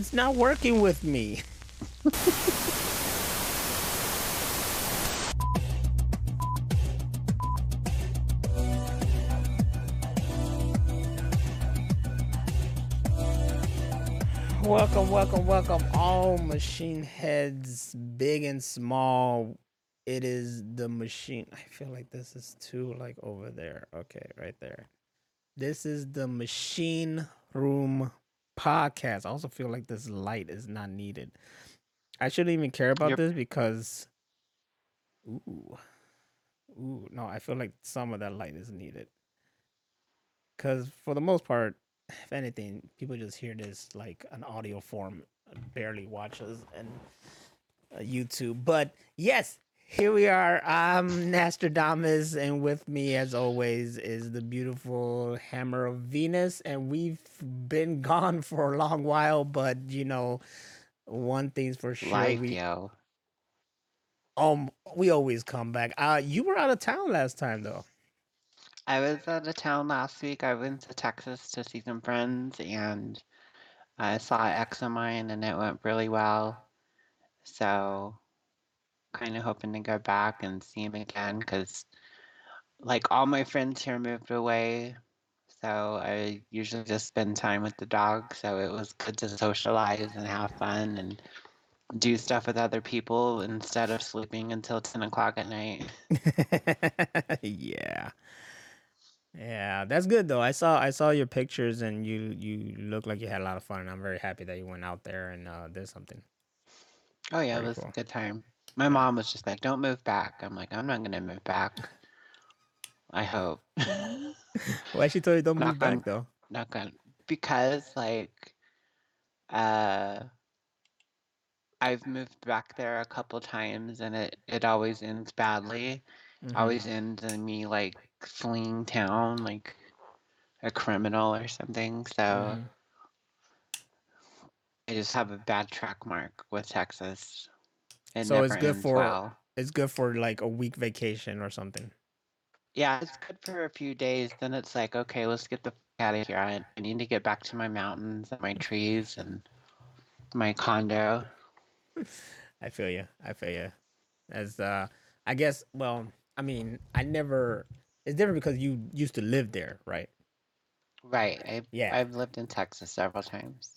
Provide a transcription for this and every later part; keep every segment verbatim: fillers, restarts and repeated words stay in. It's not working with me. Welcome, welcome, welcome, all machine heads, big and small. It is the machine. I feel like this is too, like, over there. Okay, right there. This is the Machine Room Podcast. I also feel like this light is not needed. I shouldn't even care about yep. this because... Ooh. Ooh, no, I feel like some of that light is needed. Because for the most part, if anything, people just hear this like an audio form, barely watch us and uh, YouTube. But yes, here we are. I'm Nostradamus, and with me, as always, is the beautiful Hammer of Venus. And we've been gone for a long while, but you know, one thing's for sure, like, we yo. um we always come back. Uh, you were out of town last time, though. I was out of town last week. I went to Texas to see some friends, and I saw an ex of mine, and it went really well. So, kind of hoping to go back and see him again, because, like, all my friends here moved away, so I usually just spend time with the dog, so it was good to socialize and have fun and do stuff with other people instead of sleeping until ten o'clock at night. Yeah. Yeah, that's good though. I saw I saw your pictures, and you you look like you had a lot of fun. I'm very happy that you went out there and uh, did something. Oh yeah, very it was cool. a good time. My mom was just like, "Don't move back." I'm like, "I'm not gonna move back." I hope. Why she told you don't move back though? Not gonna, because like, uh, I've moved back there a couple times, and it it always ends badly. Mm-hmm. Always ends in me like fleeing town like a criminal or something, so mm. I just have a bad track mark with Texas. It so it's good for well. It's good for like a week vacation or something. Yeah, it's good for a few days, then it's like, okay, let's get the f- out of here. I, I need to get back to my mountains and my trees and my condo. I feel you. I feel you. As uh I guess well I mean I never It's different because you used to live there, right? Right. I've, yeah. I've lived in Texas several times.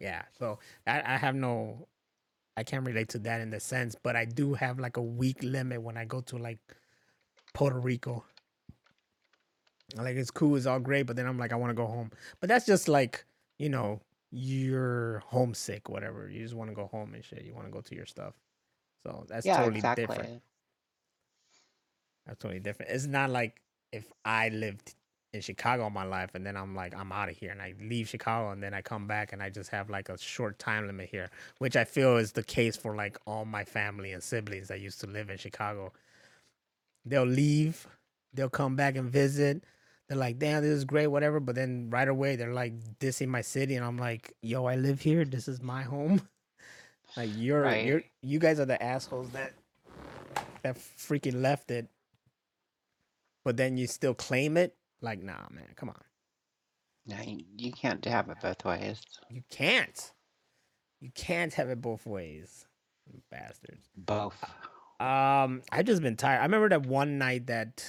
Yeah. So I, I have no, I can't relate to that in the sense, but I do have like a week limit when I go to like Puerto Rico. Like it's cool, it's all great, but then I'm like, I want to go home. But that's just like, you know, you're homesick, whatever. You just want to go home and shit. You want to go to your stuff. So that's yeah, totally exactly. different. That's totally different. It's not like, if I lived in Chicago all my life and then I'm like, I'm out of here and I leave Chicago and then I come back and I just have like a short time limit here, which I feel is the case for like all my family and siblings that used to live in Chicago. They'll leave, they'll come back and visit. They're like, damn, this is great, whatever. But then right away, they're like, this is my city. And I'm like, yo, I live here. This is my home. Like you're, right. you're, you guys are the assholes that, that freaking left it. But then you still claim it? Like, nah, man, come on. No, you can't have it both ways. You can't. You can't have it both ways. You bastards. Both. Um, I've just been tired. I remember that one night that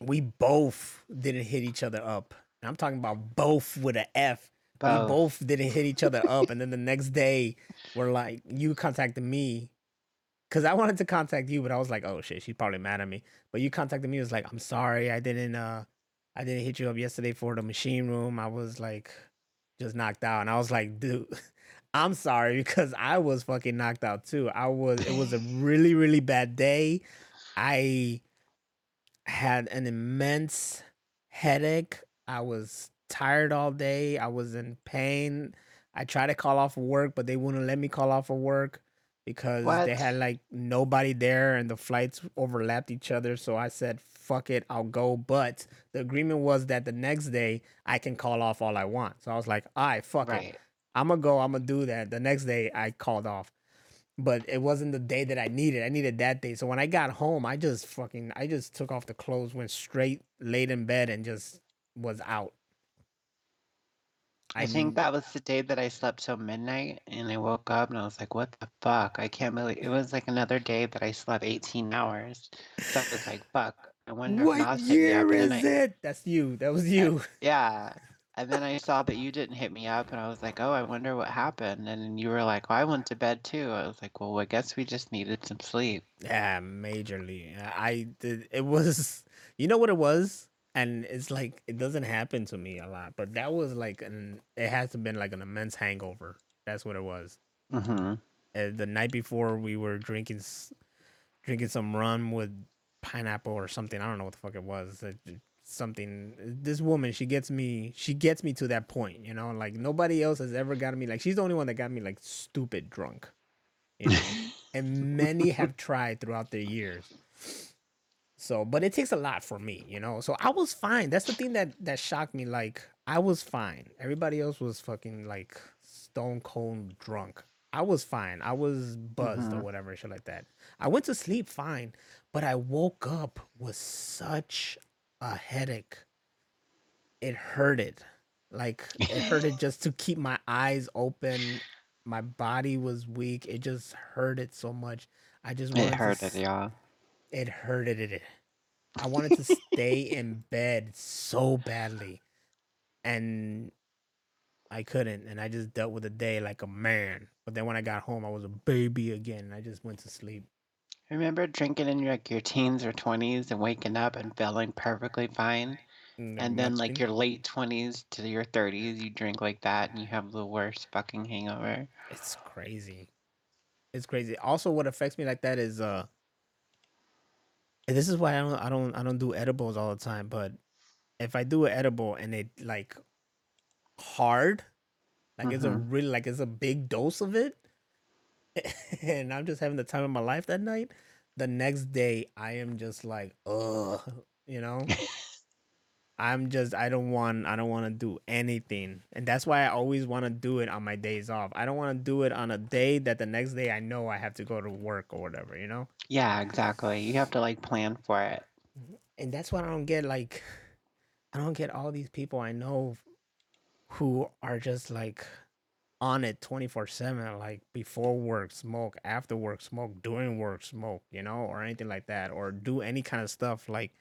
we both didn't hit each other up. And I'm talking about both with an F. Both. We both didn't hit each other up. And then the next day, we're like, you contacted me. Because I wanted to contact you, but I was like, oh, shit, she's probably mad at me. But you contacted me. It was like, I'm sorry. I didn't uh, I didn't hit you up yesterday for the machine room. I was, like, just knocked out. And I was like, dude, I'm sorry because I was fucking knocked out, too. I was. It was a really, really bad day. I had an immense headache. I was tired all day. I was in pain. I tried to call off of work, but they wouldn't let me call off of work. Because what? They had like nobody there and the flights overlapped each other. So I said, fuck it, I'll go. But the agreement was that the next day I can call off all I want. So I was like, all right, fuck right. it. I'm going to go. I'm going to do that. The next day I called off. But it wasn't the day that I needed. I needed that day. So when I got home, I just fucking, I just took off the clothes, went straight, laid in bed and just was out. I think that was the day that I slept till midnight, and I woke up, and I was like, what the fuck? I can't believe... It was like another day that I slept eighteen hours. So I was like, fuck, I wonder... What year is it? That's you. That was you. Yeah. And then I saw that you didn't hit me up, and I was like, oh, I wonder what happened. And you were like, well, I went to bed, too. I was like, well, I guess we just needed some sleep. Yeah, majorly. I did. It was... You know what it was? And it's like, it doesn't happen to me a lot, but that was like, an, it has to have been like an immense hangover. That's what it was. Mm-hmm. And the night before we were drinking, drinking some rum with pineapple or something. I don't know what the fuck it was. Something, this woman, she gets me, she gets me to that point, you know, like nobody else has ever gotten me. Like, she's the only one that got me like stupid drunk. You know? And many have tried throughout their years. So, but it takes a lot for me, you know? So I was fine. That's the thing that, that shocked me. Like, I was fine. Everybody else was fucking like stone cold drunk. I was fine. I was buzzed mm-hmm. or whatever, shit like that. I went to sleep fine, but I woke up with such a headache. It hurted. Like, it hurted just to keep my eyes open. My body was weak. It just hurted so much. I just wanted it hurted, to... yeah. It hurted it. I wanted to stay in bed so badly, and I couldn't. And I just dealt with the day like a man. But then when I got home, I was a baby again. And I just went to sleep. Remember drinking in like your teens or twenties and waking up and feeling perfectly fine, and, and then like your late twenties to your thirties, you drink like that and you have the worst fucking hangover. It's crazy. It's crazy. Also, what affects me like that is uh. And this is why I don't, I don't, I don't do edibles all the time. But if I do an edible and it like hard, like mm-hmm. it's a really like it's a big dose of it, and I'm just having the time of my life that night. The next day, I am just like, ugh, you know. I'm just, I don't want, I don't want to do anything, and that's why I always want to do it on my days off. I don't want to do it on a day that the next day I know I have to go to work or whatever, you know? Yeah, exactly. You have to like plan for it, and that's why I don't get like, I don't get all these people I know who are just like on it twenty-four seven, like before work, smoke, after work, smoke, during work, smoke, you know, or anything like that, or do any kind of stuff like.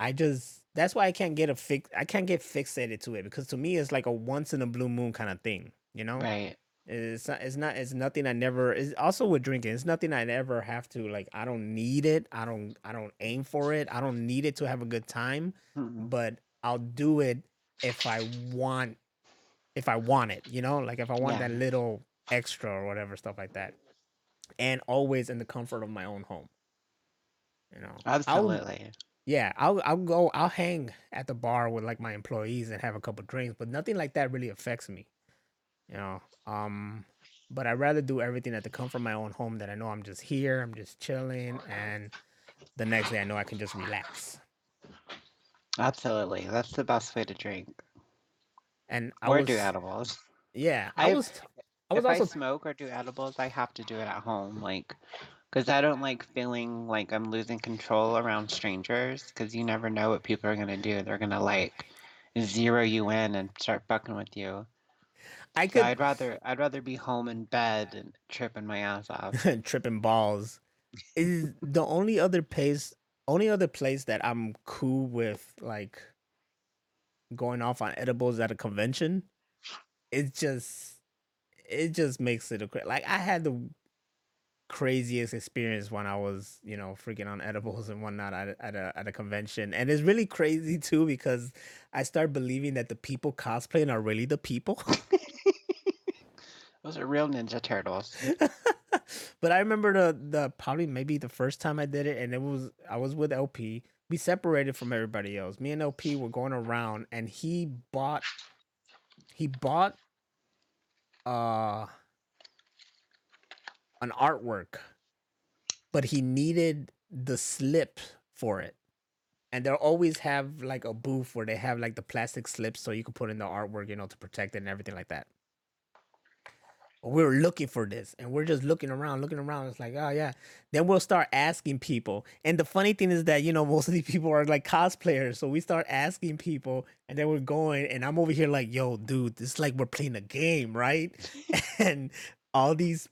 I just, that's why I can't get a fix, I can't get fixated to it, because to me it's like a once in a blue moon kind of thing, you know? Right. It's not, it's not, it's nothing I never, it's also with drinking, it's nothing I never have to, like, I don't need it. I don't, I don't aim for it. I don't need it to have a good time, mm-hmm. but I'll do it if I want, if I want it, you know? Like if I want yeah. that little extra or whatever, stuff like that. And always in the comfort of my own home, you know? Absolutely. I'll, Yeah, I'll I'll go, I'll hang at the bar with like my employees and have a couple drinks, but nothing like that really affects me, you know. Um, but I'd rather do everything at the comfort of my own home, that I know I'm just here, I'm just chilling, and the next day I know I can just relax. Absolutely, that's the best way to drink. And I or was, do edibles. Yeah, I, I was. I was if also I smoke or do edibles, I have to do it at home, like. Because I don't like feeling like I'm losing control around strangers, because you never know what people are going to do. They're going to, like, zero you in and start fucking with you. I could... So I'd rather I'd rather be home in bed and tripping my ass off. Tripping balls. Is the only other place, only other place that I'm cool with, like, going off on edibles at a convention. It just, it just makes it a... Like, I had the... craziest experience when I was, you know, freaking on edibles and whatnot at, at a at a convention. And it's really crazy too, because I start believing that the people cosplaying are really the people. Those are real Ninja Turtles. But I remember the the probably maybe the first time I did it, and it was I was with L P. We separated from everybody else. Me and L P were going around, and he bought he bought uh an artwork, but he needed the slip for it, and they'll always have like a booth where they have like the plastic slips so you can put in the artwork, you know, to protect it and everything like that. we were looking for this, and we're just looking around, looking around. It's like, oh yeah. Then we'll start asking people. And the funny thing is that, you know, most of these people are like cosplayers. So we start asking people, and then we're going, and I'm over here like, yo, dude, this is like we're playing a game, right? And all these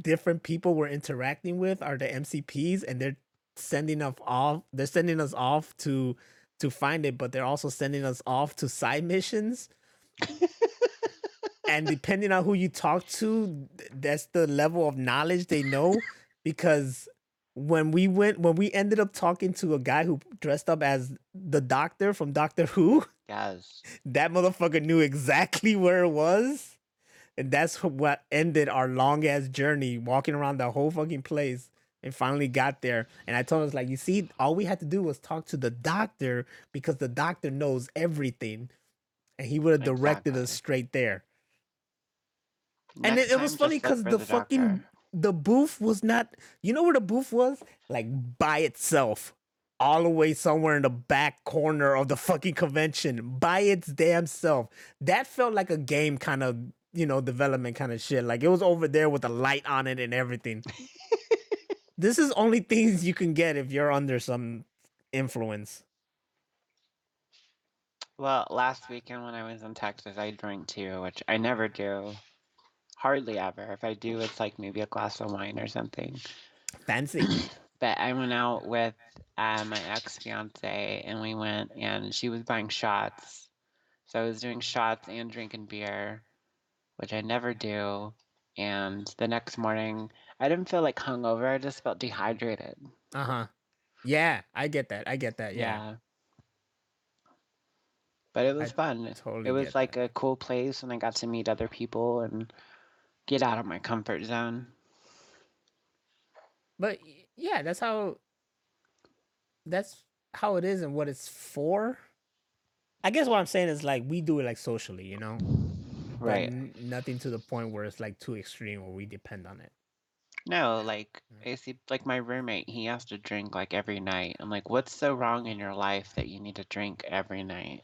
different people we're interacting with are the M C Ps, and they're sending us off. They're sending us off to to find it, but they're also sending us off to side missions. And depending on who you talk to, that's the level of knowledge they know. Because when we went, when we ended up talking to a guy who dressed up as the doctor from Doctor Who, yes, that motherfucker knew exactly where it was. And that's what ended our long ass journey, walking around the whole fucking place, and finally got there. And I told him, like, you see, all we had to do was talk to the doctor, because the doctor knows everything. And he would have directed exactly. us straight there. Next and it, it was funny because the, the fucking doctor. the booth was not, you know where the booth was? Like by itself, all the way somewhere in the back corner of the fucking convention, by its damn self. That felt like a game kind of, you know, development kind of shit. Like it was over there with a light on it and everything. This is only things you can get if you're under some influence. Well, last weekend when I was in Texas, I drank too, which I never do. Hardly ever. If I do, it's like maybe a glass of wine or something. Fancy. But I went out with uh, my ex-fiance, and we went, and she was buying shots. So I was doing shots and drinking beer, which I never do. And the next morning, I didn't feel like hungover. I just felt dehydrated. Uh-huh. Yeah, I get that. I get that. Yeah. yeah. But it was I fun. Totally it was like that. a cool place, and I got to meet other people and get out of my comfort zone. But yeah, that's how that's how it is and what it's for. I guess what I'm saying is like we do it like socially, you know? Right. N- nothing to the point where it's like too extreme or we depend on it. No, like mm-hmm. I see, like my roommate, he has to drink like every night. I'm like, what's so wrong in your life that you need to drink every night?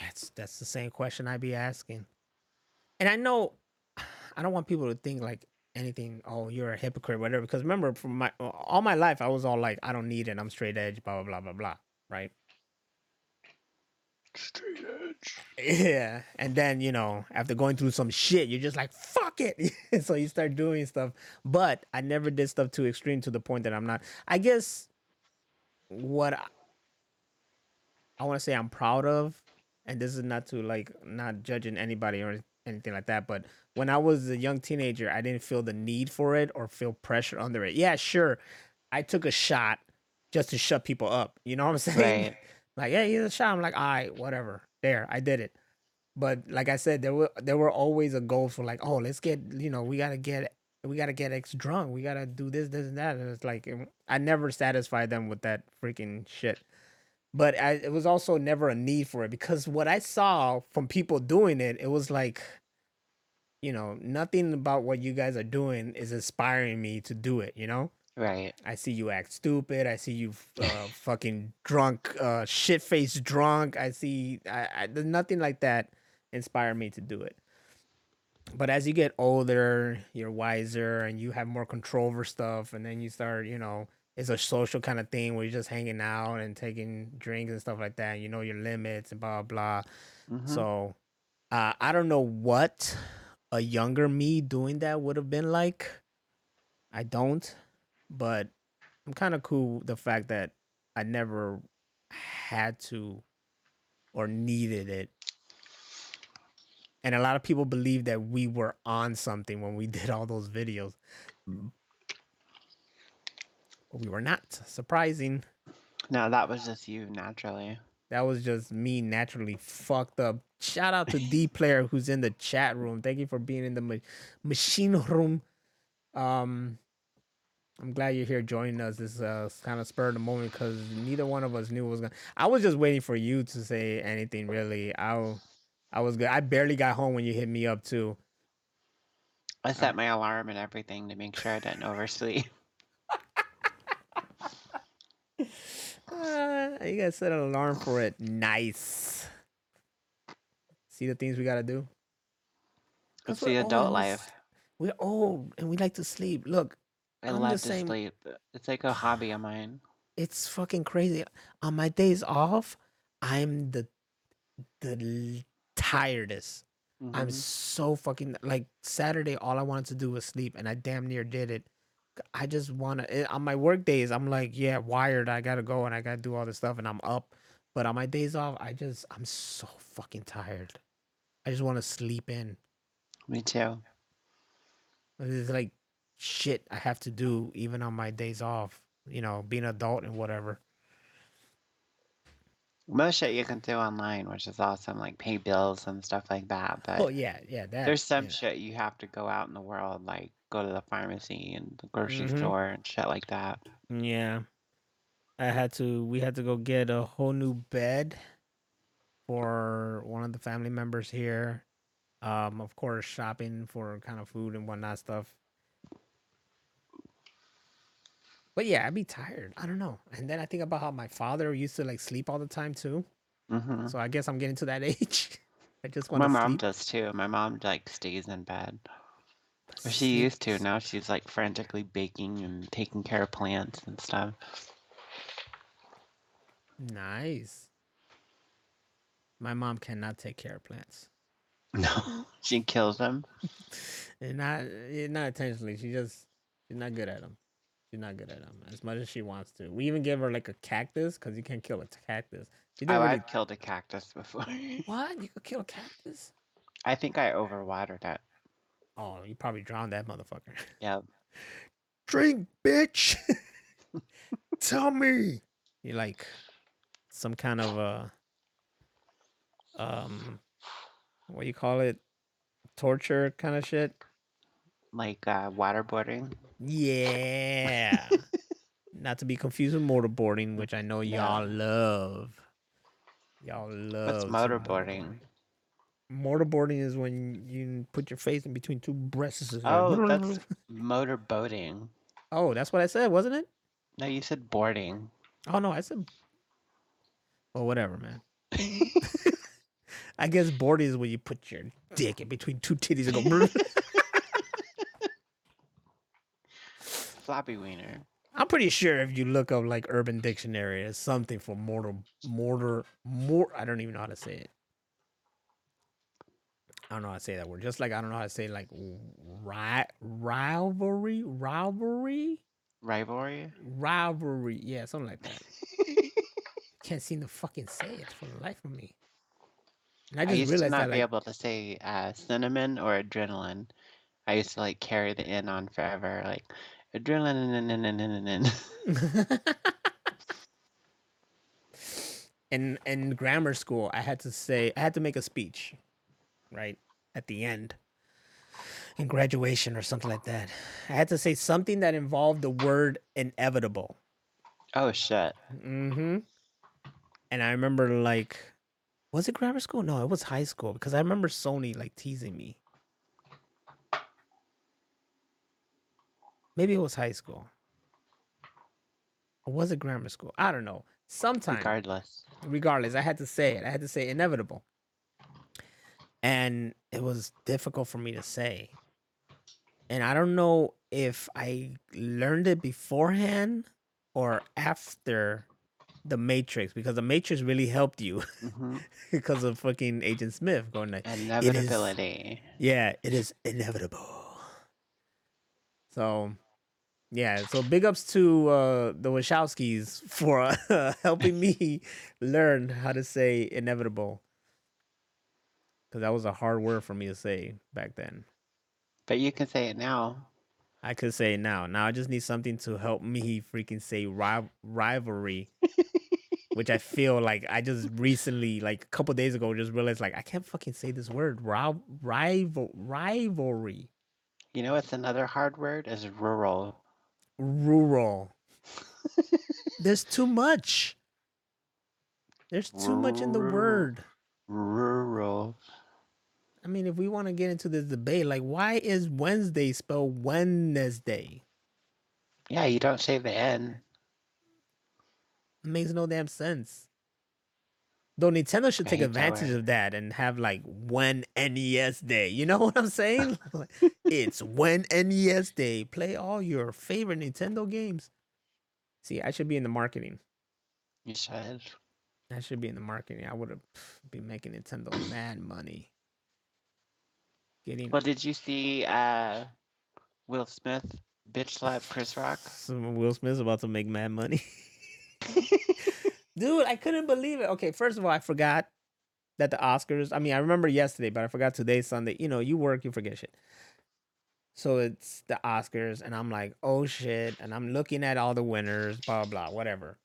That's that's the same question I'd be asking. And I know I don't want people to think like anything, oh, you're a hypocrite, whatever. Because remember, from my all my life, I was all like, I don't need it. I'm straight edge, blah, blah, blah, blah, blah. Right? Straight edge. Yeah. And then, you know, after going through some shit, you're just like, fuck it. So you start doing stuff. But I never did stuff too extreme to the point that I'm not. I guess what I, I want to say I'm proud of, and this is not to like not judging anybody or anything like that, but when I was a young teenager, I didn't feel the need for it or feel pressure under it. Yeah, sure, I took a shot just to shut people up. You know what I'm saying? Right. Like, yeah, here's a shot. I'm like, all right, whatever. There, I did it. But like I said, there were there were always a goal for like, oh, let's get, you know, we gotta get we gotta get X drunk. We gotta do this, this, and that. And it's like I never satisfied them with that freaking shit. But I, it was also never a need for it, because what I saw from people doing it, it was like, you know, nothing about what you guys are doing is inspiring me to do it, you know? Right. I see you act stupid. I see you uh, fucking drunk, uh, shit-faced drunk. I see I, I, nothing like that inspired me to do it. But as you get older, you're wiser, and you have more control over stuff, and then you start, you know, it's a social kind of thing where you're just hanging out and taking drinks and stuff like that. And you know your limits and blah, blah, blah. Mm-hmm. So uh, I don't know what a younger me doing that would have been like. I don't. But I'm kind of cool with the fact that I never had to or needed it. And a lot of people believe that we were on something when we did all those videos. We were not. Surprising. No, that was just you naturally. That was just me naturally fucked up. Shout out to D player who's in the chat room. Thank you for being in the ma- machine room. Um, I'm glad you're here joining us. This uh kind of spurred the moment because neither one of us knew what was gonna. I was just waiting for you to say anything really. I, I was good. I barely got home when you hit me up too. I set uh, my alarm and everything to make sure I didn't oversleep. Uh, you gotta set an alarm for it. Nice. See the things we gotta do. That's see adult life. We're old and we like to sleep. Look, I I'm the love to same. sleep. It's like a hobby of mine. It's fucking crazy. On my days off, I'm the the l- tiredest. I'm hmm so fucking like Saturday. All I wanted to do was sleep, and I damn near did it. I just wanna eh, on my work days. I'm like, yeah, wired. I gotta go and I gotta do all this stuff, and I'm up. But on my days off, I just I'm so fucking tired. I just want to sleep in. Me too. There's like shit I have to do even on my days off. You know, being an adult and whatever. Most shit you can do online, which is awesome, like pay bills and stuff like that. Oh But yeah, yeah, that there's some yeah. shit you have to go out in the world, like go to the pharmacy and the grocery Mm-hmm. store and shit like that. Yeah. I had to we had to go get a whole new bed for one of the family members here. Um, of course, shopping for kind of food and whatnot stuff. But yeah, I'd be tired. I don't know. And then I think about how my father used to like sleep all the time too. hmm So I guess I'm getting to that age. I just want My to mom sleep. does too. My mom like stays in bed. Or she Sleep. used to. Now she's like frantically baking and taking care of plants and stuff. Nice. My mom cannot take care of plants. No, she kills them. And not eh, not intentionally. She just she's not good at them. She's not good at them as much as she wants to. We even gave her like a cactus because you can't kill a cactus. She Oh, didn't really. I've killed a cactus before. What? You could kill a cactus? I think I overwatered it. Oh, you probably drowned that motherfucker. Yeah. Drink, bitch. Tell me. You're like some kind of a um, what you call it, torture kind of shit. Like uh, waterboarding. Yeah. Not to be confused with motorboarding, which I know Yeah. y'all love. Y'all What's love some motorboarding? motorboarding. Motorboarding is when you put your face in between two breasts. It's like, Oh, that's motorboating. oh, that's what I said, wasn't it? No, you said boarding. Oh no, I said. Well, whatever, man. I guess boarding is when you put your dick in between two titties and go. brrr. Floppy wiener. I'm pretty sure if you look up like Urban Dictionary, it's something for mortar, mortar, more. I don't even know how to say it. I don't know how to say that word. Just like I don't know how to say like ri- rivalry, rivalry, Rivalry? rivalry. Yeah, something like that. Can't seem to fucking say it for the life of me. And I I just used to realized that not be like able to say uh, cinnamon or adrenaline. I used to like carry the N on forever, like adrenaline. in in grammar school, I had to say I had to make a speech, right? At the end, in graduation or something like that. I had to say something that involved the word inevitable. Oh shit. Mhm. And I remember like was it grammar school? No, it was high school because I remember Sony like teasing me. Maybe it was high school. Or was it grammar school? I don't know. Sometime, Regardless. regardless, I had to say it. I had to say inevitable. And it was difficult for me to say. And I don't know if I learned it beforehand or after the Matrix, because the Matrix really helped you hmm because of fucking Agent Smith going like, it is, Inevitability. yeah, it is inevitable. So, yeah, so big ups to uh, the Wachowskis for uh, helping me learn how to say inevitable, because that was a hard word for me to say back then. But you can say it now. I could say it now. Now I just need something to help me freaking say ri- rivalry, which I feel like I just recently, like a couple days ago, just realized like I can't fucking say this word. Ri- rival rivalry, You know what's another hard word? Is rural. rural. There's too much. There's too much in the Rural. word. Rural. I mean, if we want to get into this debate, like why is Wednesday spelled Wednesday? Yeah, you don't say the N. It makes no damn sense. Though Nintendo should take advantage of that and have like one N E S day. You know what I'm saying? It's one N E S day. Play all your favorite Nintendo games. See, I should be in the marketing. You should. I should be in the marketing. I would have been making Nintendo mad money. Getting. Well, did you see uh, Will Smith bitch slap Chris Rock? So Will Smith's about to make mad money. Dude, I couldn't believe it. Okay, first of all, I forgot that the Oscars... I mean, I remember yesterday, but I forgot today, Sunday. You know, you work, you forget shit. So it's the Oscars, and I'm like, oh, shit. And I'm looking at all the winners, blah, blah, whatever.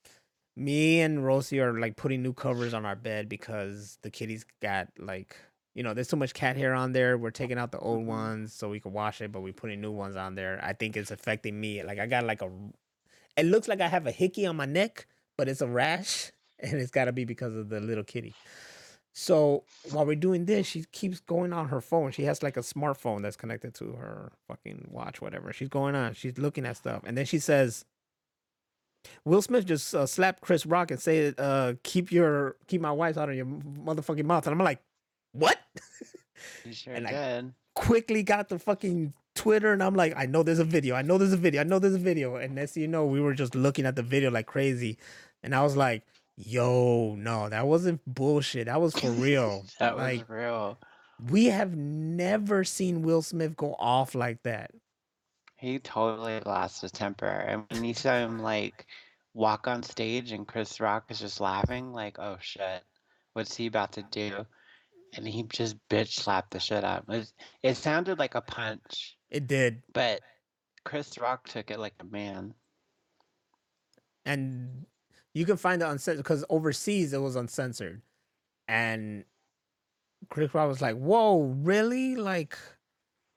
Me and Rosie are, like, putting new covers on our bed because the kitty's got, like... You know, there's so much cat hair on there. We're taking out the old ones so we can wash it, but we're putting new ones on there. I think it's affecting me. Like, I got, like, a... It looks like I have a hickey on my neck. But it's a rash, and it's got to be because of the little kitty. So while we're doing this, she keeps going on her phone. She has like a smartphone that's connected to her fucking watch, whatever. She's going on. She's looking at stuff. And then she says, Will Smith just uh, slapped Chris Rock and said, uh, keep your keep my wife out of your motherfucking mouth. And I'm like, what? You sure and did. I quickly got the fucking... Twitter, and I'm like, I know there's a video. I know there's a video. I know there's a video. And next thing you know, we were just looking at the video like crazy. And I was like, yo, no, that wasn't bullshit. That was for real. That was like, real. We have never seen Will Smith go off like that. He totally lost his temper. And when you saw him like walk on stage and Chris Rock is just laughing, like, oh shit, what's he about to do? And he just bitch slapped the shit out. It, was, it sounded like a punch. It did. But Chris Rock took it like a man. And you can find it uncensored because overseas it was uncensored. And Chris Rock was like, whoa, really? Like,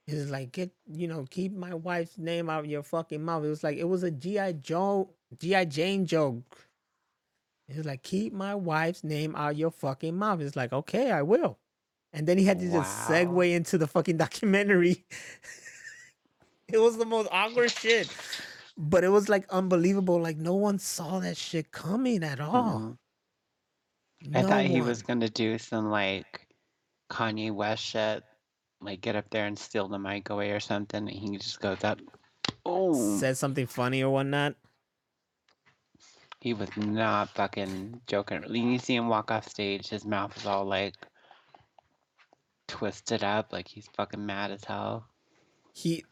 he's like, get, you know, keep my wife's name out of your fucking mouth. It was like, it was a G I Joe, G I Jane joke. He's like, keep my wife's name out of your fucking mouth. He's like, okay, I will. And then he had to wow. just segue into the fucking documentary. It was the most awkward shit. But it was, like, unbelievable. Like, no one saw that shit coming at all. Mm-hmm. No I thought one. He was going to do some, like, Kanye West shit. Like, get up there and steal the mic away or something. And he just goes up. Oh. Said something funny or whatnot. He was not fucking joking. You see him walk off stage. His mouth is all, like... twisted up, like he's fucking mad as hell. He,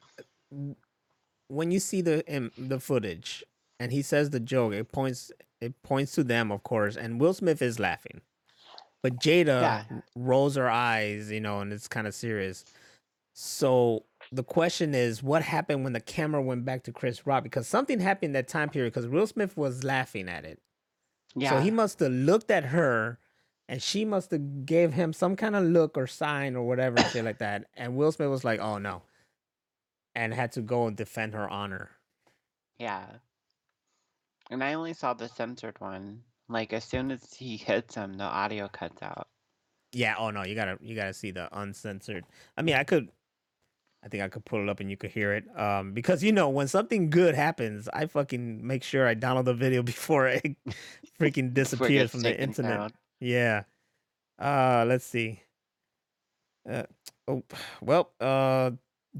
when you see the um, the footage, and he says the joke, it points it points to them, of course, and Will Smith is laughing, but Jada yeah. rolls her eyes, you know, and it's kind of serious. So the question is, what happened when the camera went back to Chris Rock? Because something happened that time period, because Will Smith was laughing at it. Yeah. So he must have looked at her. And she must have gave him some kind of look or sign or whatever, shit like that. And Will Smith was like, oh, no. And had to go and defend her honor. Yeah. And I only saw the censored one. Like, as soon as he hits him, the audio cuts out. Yeah, oh, no, you gotta you gotta see the uncensored. I mean, I could... I think I could pull it up and you could hear it. Um, because, you know, when something good happens, I fucking make sure I download the video before it freaking disappears from the internet. Down. Yeah. Uh, let's see. Uh, oh, well, uh,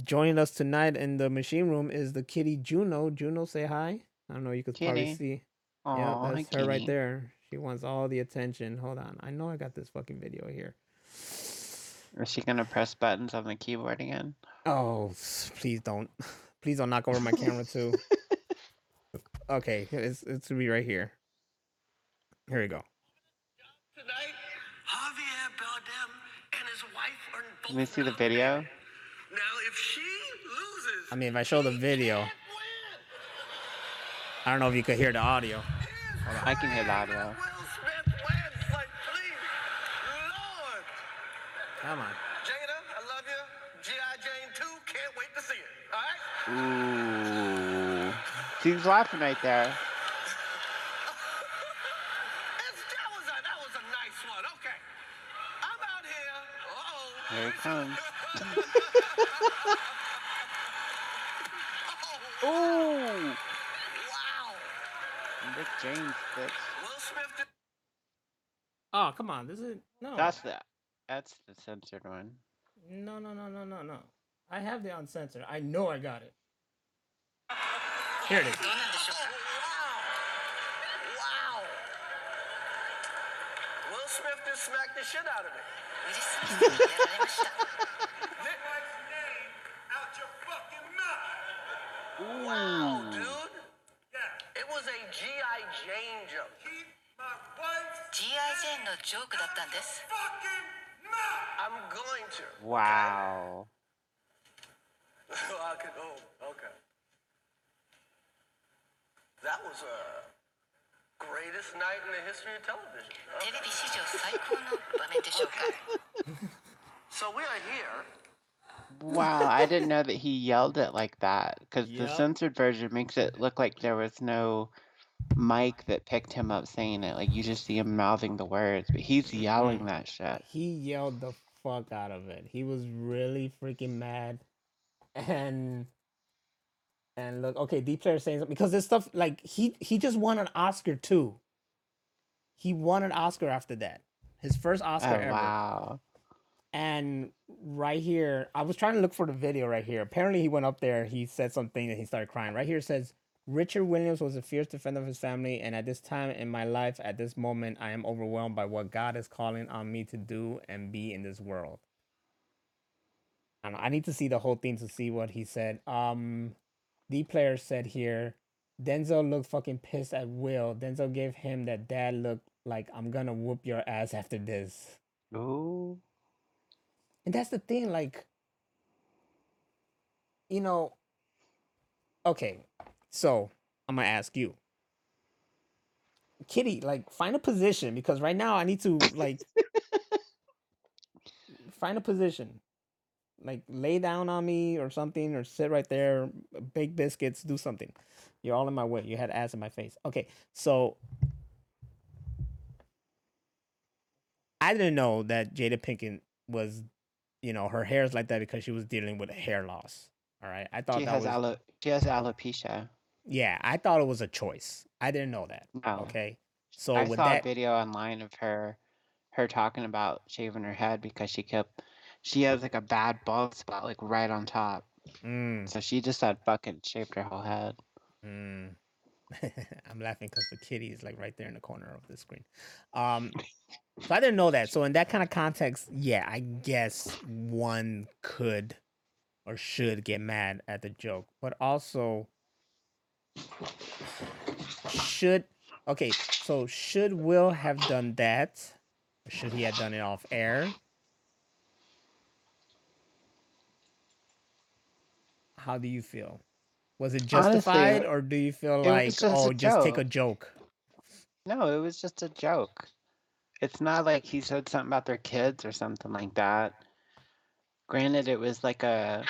joining us tonight in the machine room is the kitty Juno. Juno, say hi. I don't know. You could kitty. Probably see. Aww, yeah, that's her kitty. Right there. She wants all the attention. Hold on. I know I got this fucking video here. Is she going to press buttons on the keyboard again? Oh, please don't. Please don't knock over my camera, too. Okay. It's, it's to be right here. Here we go. Tonight, Javier Bardem and his wife are both. Let me see the video. Now, if she loses, I mean, if I show the video, I don't know if you could hear the audio. Hold on. I can hear the audio. Come on. Jada, I love you. G I Jane two, can't wait to see it. All right. Ooh, she's laughing right there. Here it comes. Oh! Wow! Rick James, bitch. Oh, come on. This is no. That's the that's the censored one. No, no, no, no, no, no. I have the uncensored. I know I got it. Here it is. Wow. Wow. Will Smith just smacked the shit out of me. Let my name out your fucking mouth. Wow, dude. Yeah. It was a G I. Jane joke. Keep my wife's G I. Jane no joke. I'm going to. Wow. I could, oh, okay. That was the uh, greatest night in the history of television. Okay. So we are here. Wow, I didn't know that he yelled it like that. Because yep. the censored version makes it look like there was no mic that picked him up saying it. Like, you just see him mouthing the words. But he's yelling that shit. He yelled the fuck out of it. He was really freaking mad. And... And look, okay, D player saying something because this stuff like he he just won an Oscar too. He won an Oscar after that, his first Oscar oh, ever. Wow! And right here, I was trying to look for the video right here. Apparently, he went up there. He said something and he started crying. Right here it says Richard Williams was a fierce defender of his family, and at this time in my life, at this moment, I am overwhelmed by what God is calling on me to do and be in this world. And I need to see the whole thing to see what he said. Um. D player said here, Denzel looked fucking pissed at Will. Denzel gave him that dad look like, I'm gonna whoop your ass after this. Oh. And that's the thing, like, you know, okay, so I'm gonna ask you. Kitty, like, find a position, because right now I need to, like, find a position. Like, lay down on me or something, or sit right there, bake biscuits, do something. You're all in my way. You had ass in my face. Okay, so I didn't know that Jada Pinkett was, you know, her hair is like that because she was dealing with hair loss. All right, I thought she that has was alo- she has alopecia. Yeah, I thought it was a choice. I didn't know that. No. Okay, so I with saw that... a video online of her, her talking about shaving her head because she kept. She has, like, a bad bald spot, like, right on top. Mm. So she just had fucking shaped her whole head. Mm. I'm laughing because the kitty is, like, right there in the corner of the screen. Um, so I didn't know that. So in that kind of context, yeah, I guess one could or should get mad at the joke. But also, should... Okay, so should Will have done that? Or should he have done it off air? How do you feel? Was it justified, honestly, or do you feel like, just oh, just joke. Take a joke? No, it was just a joke. It's not like he said something about their kids or something like that. Granted, it was like a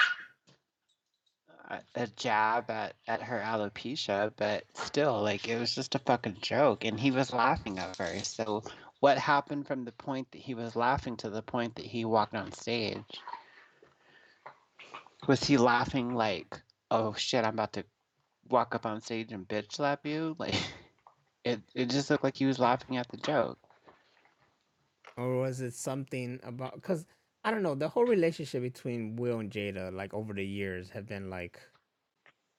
a jab at, at her alopecia, but still, like, it was just a fucking joke, and he was laughing at first. So what happened from the point that he was laughing to the point that he walked on stage? Was he laughing like, oh shit, I'm about to walk up on stage and bitch slap you? Like, it, it just looked like he was laughing at the joke. Or was it something about, because, I don't know, the whole relationship between Will and Jada, like, over the years have been like,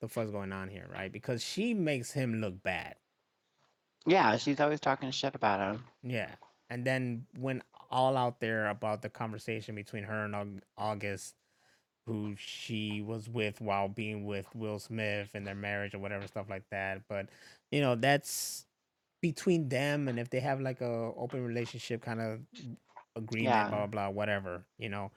the fuck's going on here, right? Because she makes him look bad. Yeah, she's always talking shit about him. Yeah. And then when all out there about the conversation between her and August, who she was with while being with Will Smith and their marriage or whatever, stuff like that. But, you know, that's between them. And if they have like a open relationship kind of agreement, yeah. blah, blah, whatever, you know.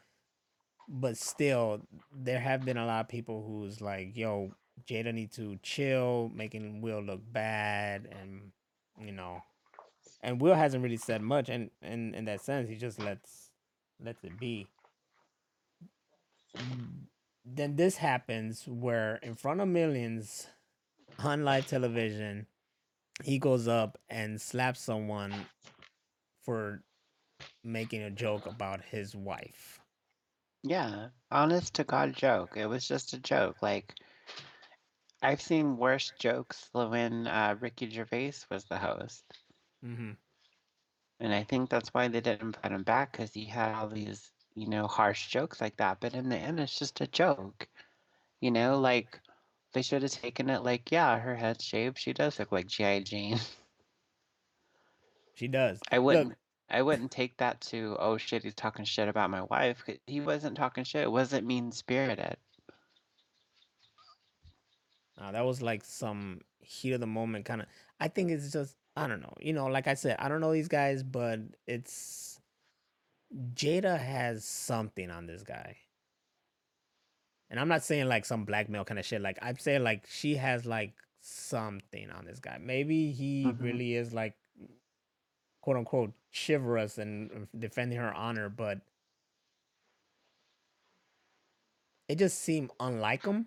But still, there have been a lot of people who's like, yo, Jada need to chill, making Will look bad. And, you know, and Will hasn't really said much. And, and in that sense, he just lets, lets it be. Then this happens where in front of millions on live television, he goes up and slaps someone for making a joke about his wife. Yeah, honest to God joke. It was just a joke. Like, I've seen worse jokes when uh, Ricky Gervais was the host. Mm-hmm. And I think that's why they didn't put him back, because he had all these, you know, harsh jokes like that. But in the end, it's just a joke. You know, like, they should have taken it like, yeah, her head's shaved. She does look like G I. Jane. She does. I wouldn't look. I wouldn't take that to, oh, shit, he's talking shit about my wife. He wasn't talking shit. It wasn't mean-spirited. Uh, that was like some heat of the moment kind of. I think it's just, I don't know. You know, like I said, I don't know these guys, but it's. Jada has something on this guy. And I'm not saying like some blackmail kind of shit. Like I'm saying like she has like something on this guy. Maybe he mm-hmm. really is like, quote unquote, chivalrous and defending her honor, but it just seemed unlike him,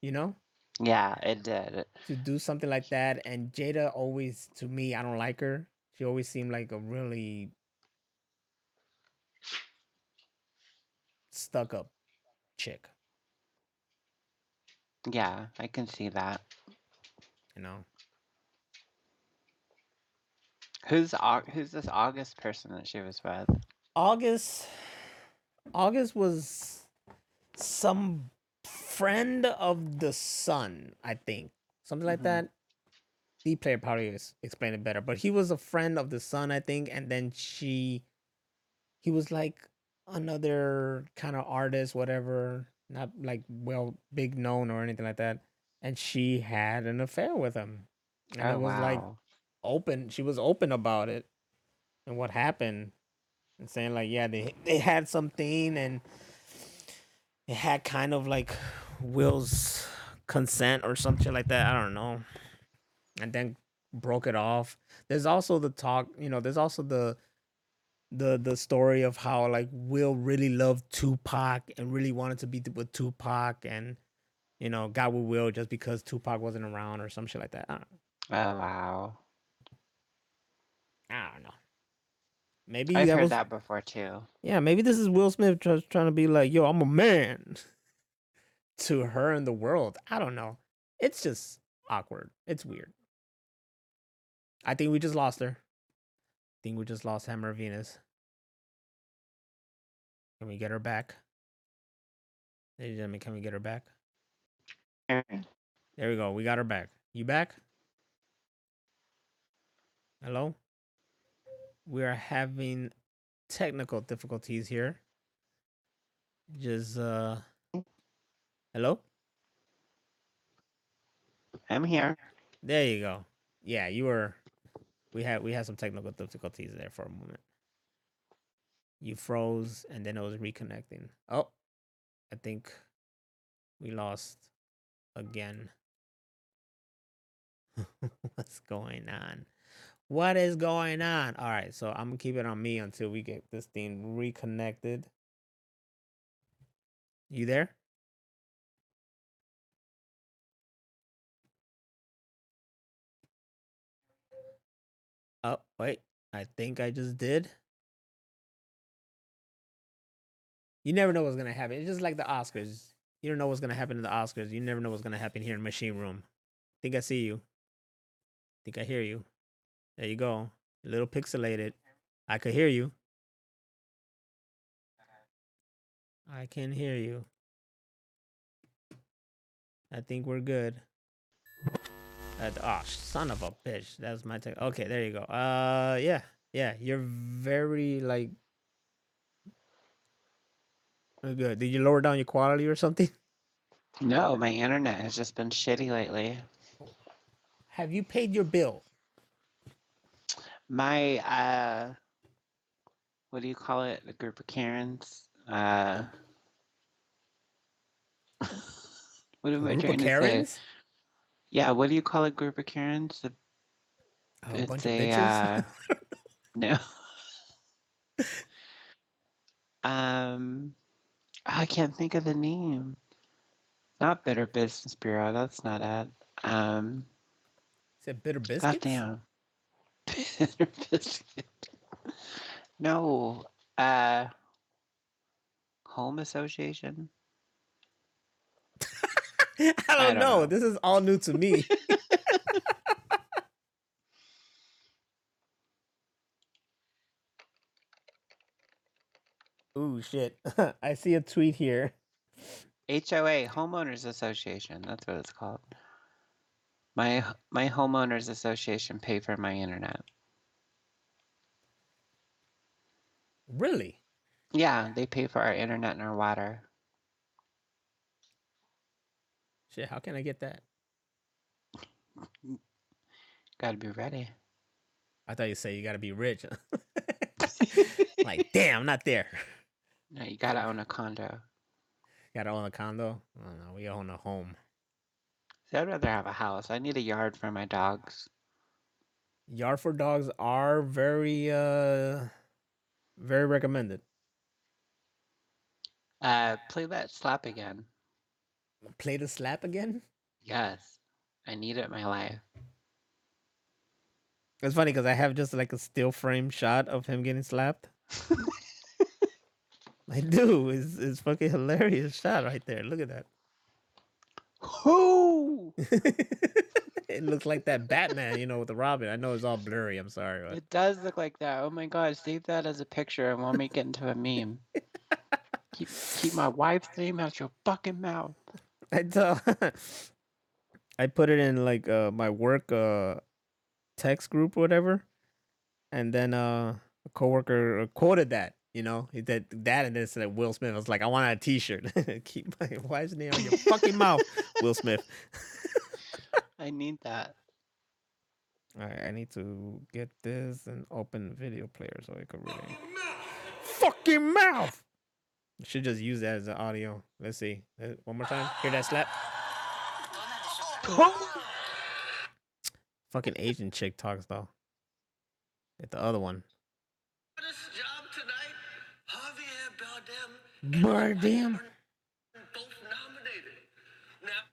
you know? Yeah, it did. To do something like that. And Jada always, to me, I don't like her. She always seemed like a really stuck up chick. Yeah, I can see that. You know? Who's who's this August person that she was with? August, August was some friend of the son, I think, something like mm-hmm. that. D player probably explained it better, but he was a friend of the son, I think. And then she, he was like another kind of artist, whatever, not like well big known or anything like that. And she had an affair with him, and oh, it was wow. like. Open, she was open about it and what happened, and saying like, yeah, they they had something, and it had kind of like Will's consent or something like that. I don't know. And then broke it off. There's also the talk, you know. There's also the the the story of how like Will really loved Tupac and really wanted to be with Tupac, and you know got with Will just because Tupac wasn't around or some shit like that. I don't know. Oh wow. I don't know. Maybe I've that heard was, that before too. Yeah, maybe this is Will Smith just trying to be like, "Yo, I'm a man," to her and the world. I don't know. It's just awkward. It's weird. I think we just lost her. I think we just lost Hammer of Venus. Can we get her back? Ladies and gentlemen, can we get her back? There we go. We got her back. You back? Hello? We are having technical difficulties here. Just, uh, hello? I'm here. There you go. Yeah, you were, we had, we had some technical difficulties there for a moment. You froze and then it was reconnecting. Oh, I think we lost again. What's going on? What is going on? All right, so I'm going to keep it on me until we get this thing reconnected. You there? Oh, wait. I think I just did. You never know what's going to happen. It's just like the Oscars. You don't know what's going to happen in the Oscars. You never know what's going to happen here in Machine Room. I think I see you. I think I hear you. There you go. A little pixelated. I could hear you. I can hear you. I think we're good. At, oh, son of a bitch. That was my tech. Okay, there you go. Uh, yeah. Yeah, you're very, like... good. Did you lower down your quality or something? No, my internet has just been shitty lately. Have you paid your bill? My, uh, what do you call it? A group of Karens? Uh, what am I trying to say? Yeah, what do you call a group of Karens? A, a it's bunch a, of uh, no. um, oh, I can't think of the name. Not Bitter Business Bureau. That's not it. Um, Is it Bitter Business? Goddamn. No, uh, home association. I, don't I don't know. know. This is all new to me. Ooh, shit. I see a tweet here. H O A, Homeowners Association. That's what it's called. My my Homeowners Association paid for my internet. Really? Yeah, they pay for our internet and our water. Shit, how can I get that? Gotta be ready. I thought you said you gotta be rich. Like, damn, I'm not there. No, you gotta own a condo. Gotta own a condo? I don't know. We own a home. See, I'd rather have a house. I need a yard for my dogs. Yard for dogs are very, uh, very recommended. Uh, play that slap again. Play the slap again? Yes. I need it in my life. It's funny because I have just like a still frame shot of him getting slapped. I do. It's it's fucking hilarious shot right there. Look at that. Who? It looks like that Batman, you know, with the Robin. I know it's all blurry. I'm sorry. But... it does look like that. Oh my God. Save that as a picture and we'll make it into a meme. keep, keep my wife's name out your fucking mouth. I tell. I put it in like uh, my work uh, text group or whatever. And then uh, a coworker quoted that, you know, he did that and then said Will Smith. I was like, I want a t-shirt. Keep my wife's name on your fucking mouth, Will Smith. I need that. All right, I need to get this and open video player so I can read it. Fucking mouth! I should just use that as an audio. Let's see. One more time. Hear that slap? Fucking Asian chick talks though. Get the other one. Bardem. Both nominated. Now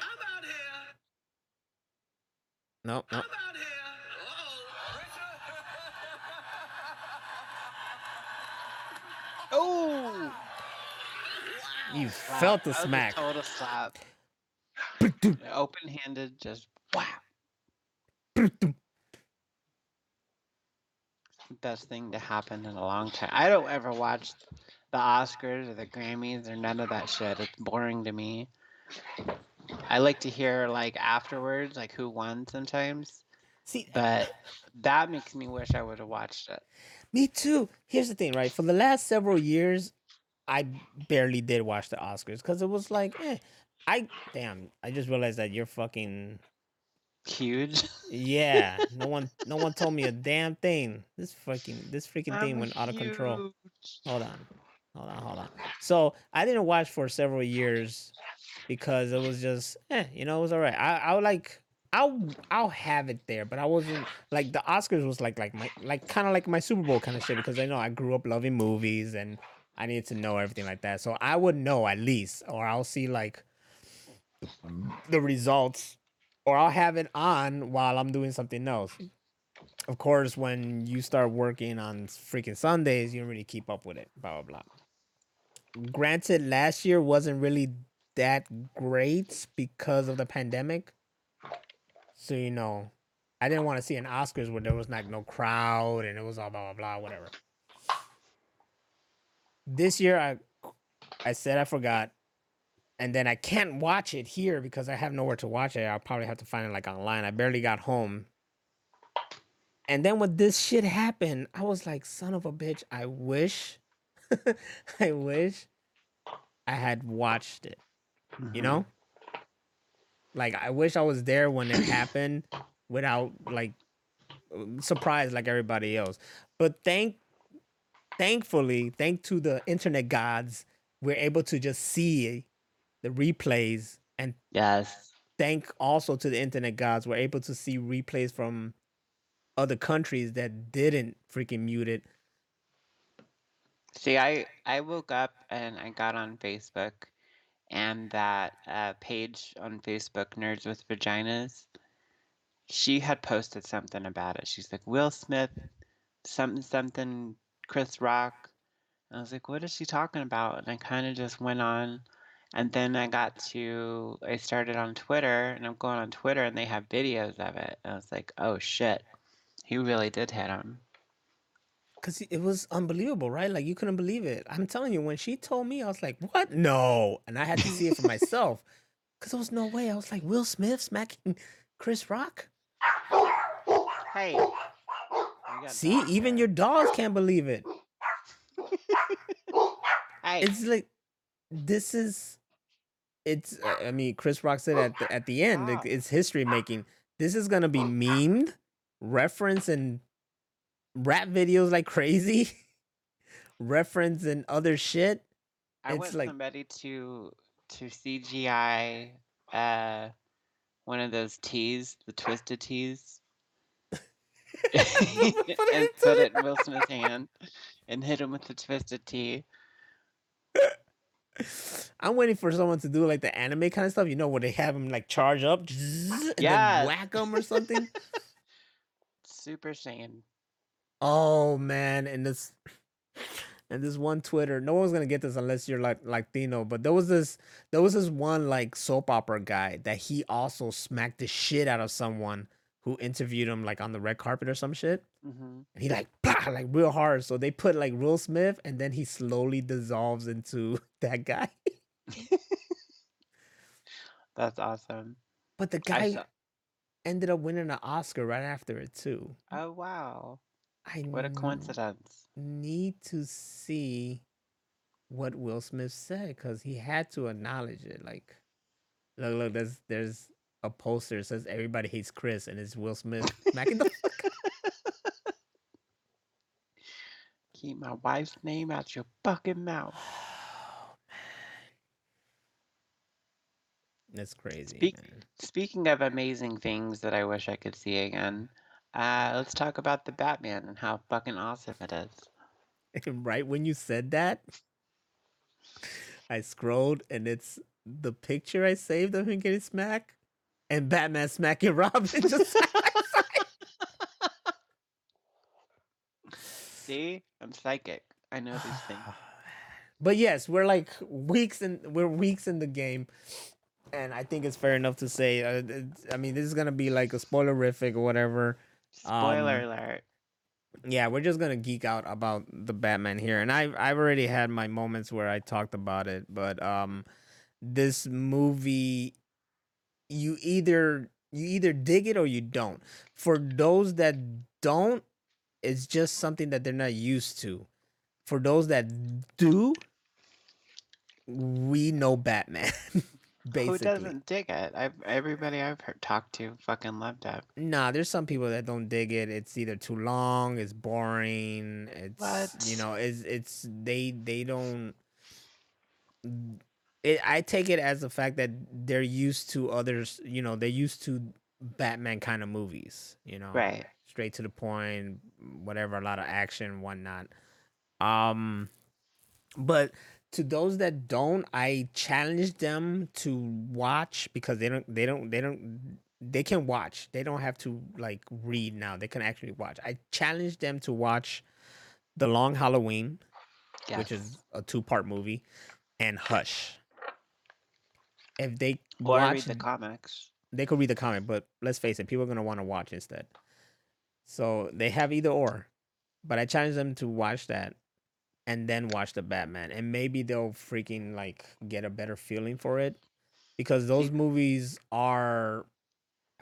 I'm out here. No, no. I'm out here. Oh. Wow. You slap. Felt the that smack. Total slap. Open-handed, just wow. Best thing to happen in a long time. I don't ever watch the Oscars or the Grammys or none of that shit. It's boring to me. I like to hear like afterwards, like who won sometimes. See, but that makes me wish I would have watched it. Me too. Here's the thing, right? For the last several years, I barely did watch the Oscars because it was like, eh. I damn! I just realized that you're fucking huge. Yeah, no one, no one told me a damn thing. This fucking, this freaking I'm thing went out of control. Hold on, hold on, hold on. So I didn't watch for several years because it was just, eh, you know, it was alright. I, I would like, I'll, I'll have it there, but I wasn't like the Oscars was like, like my, like kind of like my Super Bowl kind of shit because I know I grew up loving movies and I needed to know everything like that. So I would know at least, or I'll see like. The results, or I'll have it on while I'm doing something else. Of course, when you start working on freaking Sundays, you don't really keep up with it. Blah blah blah. Granted, last year wasn't really that great because of the pandemic, so you know, I didn't want to see an Oscars where there was like no crowd and it was all blah blah blah whatever. This year, I I said I forgot. And then I can't watch it here because I have nowhere to watch it. I'll probably have to find it like online. I barely got home. And then when this shit happened, I was like, son of a bitch, I wish, I wish I had watched it, mm-hmm. you know? Like, I wish I was there when it happened without like surprised like everybody else. But thank, thankfully, thank to the internet gods, we're able to just see the replays, and yes, thank also to the internet gods, we're able to see replays from other countries that didn't freaking mute it. See, I, I woke up and I got on Facebook, and that uh, page on Facebook, Nerds with Vaginas, she had posted something about it. She's like, Will Smith, something, something, Chris Rock. And I was like, what is she talking about? And I kind of just went on. And then I got to, I started on Twitter, and I'm going on Twitter, and they have videos of it. And I was like, oh, shit. He really did hit him. Because it was unbelievable, right? Like, you couldn't believe it. I'm telling you, when she told me, I was like, what? No. And I had to see it for myself. Because there was no way. I was like, Will Smith smacking Chris Rock? Hey. See, even your dogs can't believe it. Hey. It's like, this is, it's, I mean, Chris Rock said at the, at the end, wow. It's history making. This is going to be memed, referenced, and rap videos like crazy, reference and other shit. I it's want like... somebody to to C G I uh one of those tees, the twisted tees, and put it in Will Smith's hand and hit him with the twisted tee. I'm waiting for someone to do like the anime kind of stuff, you know, where they have him like charge up and yeah. then whack him or something. Super Saiyan. Oh man, and this and this one Twitter, no one's gonna get this unless you're like Latino, but there was this there was this one like soap opera guy that he also smacked the shit out of someone who interviewed him like on the red carpet or some shit. Mm-hmm. And he like bah, like real hard. So they put like Will Smith and then he slowly dissolves into that guy. That's awesome. But the guy saw- ended up winning an Oscar right after it too. Oh wow. I what a coincidence. Need to see what Will Smith said because he had to acknowledge it. Like, look, look, there's, there's a poster that says everybody hates Chris and it's Will Smith. the fuck? Keep my wife's name out your fucking mouth. Oh, man. That's crazy. Spe- man. Speaking of amazing things that I wish I could see again. Uh, let's talk about the Batman and how fucking awesome it is. Right when you said that, I scrolled and it's the picture I saved of him getting smacked and Batman smacking Robin just side by side. See, I'm psychic. I know these things. But yes, we're like weeks in. We're weeks in the game. And I think it's fair enough to say. Uh, I mean, this is gonna be like a spoilerific or whatever. Spoiler um, alert. Yeah, we're just gonna geek out about the Batman here, and I've I've already had my moments where I talked about it, but um, this movie, you either you either dig it or you don't. For those that don't, it's just something that they're not used to. For those that do, we know Batman. Basically. Who doesn't dig it? I've, everybody I've heard, talked to fucking loved it. Nah, there's some people that don't dig it. It's either too long, it's boring, it's what? you know, it's it's they they don't. It, I take it as the fact that they're used to others, you know, they're used to Batman kind of movies, you know, right? Straight to the point, whatever, a lot of action, whatnot. Um, but. To those that don't, I challenge them to watch because they don't, they don't, they don't, they can watch. They don't have to like read now. They can actually watch. I challenge them to watch The Long Halloween, yes. which is a two-part movie, and Hush. If they or watch, read the comics. They could read the comic, but let's face it, people are gonna want to watch instead. So they have either or, but I challenge them to watch that. And then watch the Batman, and maybe they'll freaking like get a better feeling for it, because those movies are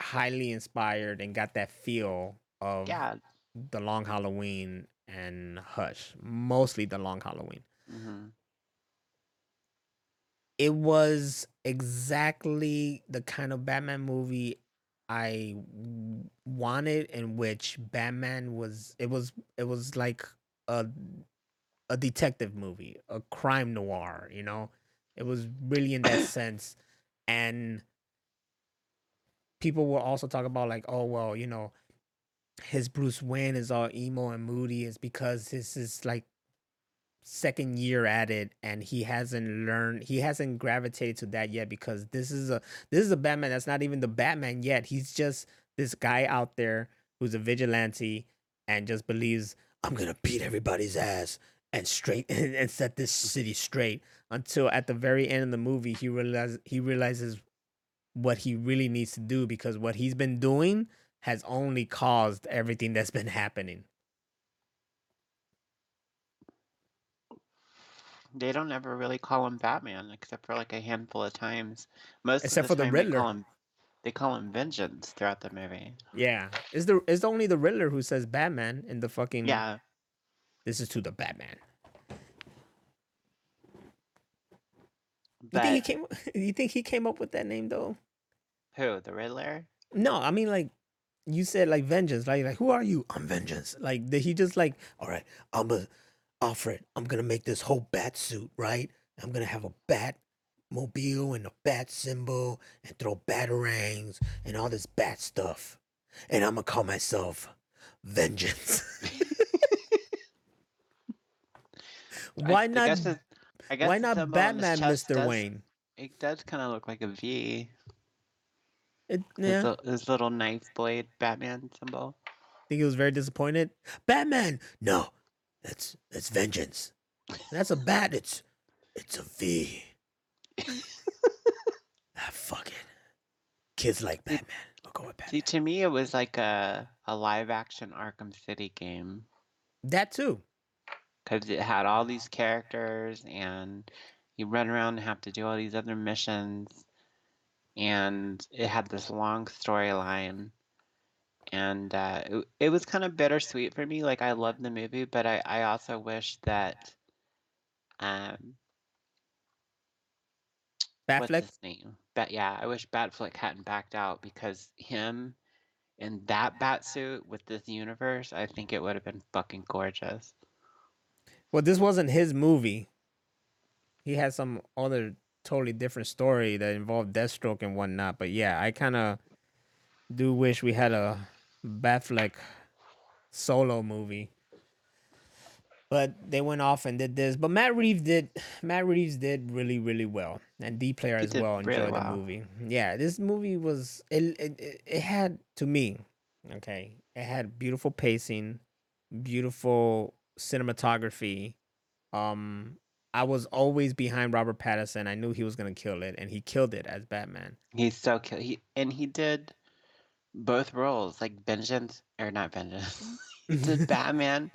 highly inspired and got that feel of yeah. The Long Halloween and Hush, mostly The Long Halloween. Mm-hmm. It was exactly the kind of Batman movie I wanted, in which Batman was. It was. It was like a. a detective movie, a crime noir, you know? It was really in that sense. And people will also talk about like, oh, well, you know, his Bruce Wayne is all emo and moody. It's because this is like second year at it and he hasn't learned, he hasn't gravitated to that yet because this is a, this is a Batman that's not even the Batman yet. He's just this guy out there who's a vigilante and just believes, I'm gonna beat everybody's ass. And straight and set this city straight until at the very end of the movie he realizes he realizes what he really needs to do because what he's been doing has only caused everything that's been happening. They don't ever really call him Batman except for like a handful of times. Most except of the for time the Riddler. They call, him, they call him Vengeance throughout the movie. Yeah, is the is only the Riddler who says Batman in the fucking yeah. This is to the Batman. But, you think he came? You think he came up with that name though? Who, the Riddler? No, I mean like. You said like Vengeance, like like who are you? I'm Vengeance. Like did he just like, all right, I'm a Alfred. I'm gonna make this whole bat suit, right? I'm gonna have a bat mobile and a bat symbol and throw batarangs and all this bat stuff. And I'm gonna call myself Vengeance. why I, not? I guess it, I guess why not Batman, Mister Does, Wayne? It does kind of look like a V. It, yeah. his, his little knife blade Batman symbol. I think he was very disappointed. Batman! No, that's that's Vengeance. That's a bat. It's it's a V. ah, fuck it. Kids like Batman. We'll go with Batman. See, to me, it was like a a live action Arkham City game. That too, because it had all these characters, and you run around and have to do all these other missions. And it had this long storyline, and uh, it, it was kind of bittersweet for me. Like, I loved the movie, but I, I also wish that um, Batfleck. Bat, yeah, I wish Batfleck hadn't backed out, because him in that bat suit with this universe, I think it would have been fucking gorgeous. Well, this wasn't his movie. He had some other. Totally different story that involved Deathstroke and whatnot, but yeah, I kind of do wish we had a Batfleck solo movie. But they went off and did this. But Matt Reeves did, Matt Reeves did really, really well, and D player as well enjoyed really well. the movie. Yeah, this movie was it, it. It had to me, okay. It had beautiful pacing, beautiful cinematography. Um. I was always behind Robert Pattinson. I knew he was going to kill it, and he killed it as Batman. He's so kill. He and he did both roles, like Vengeance or not Vengeance. He did Batman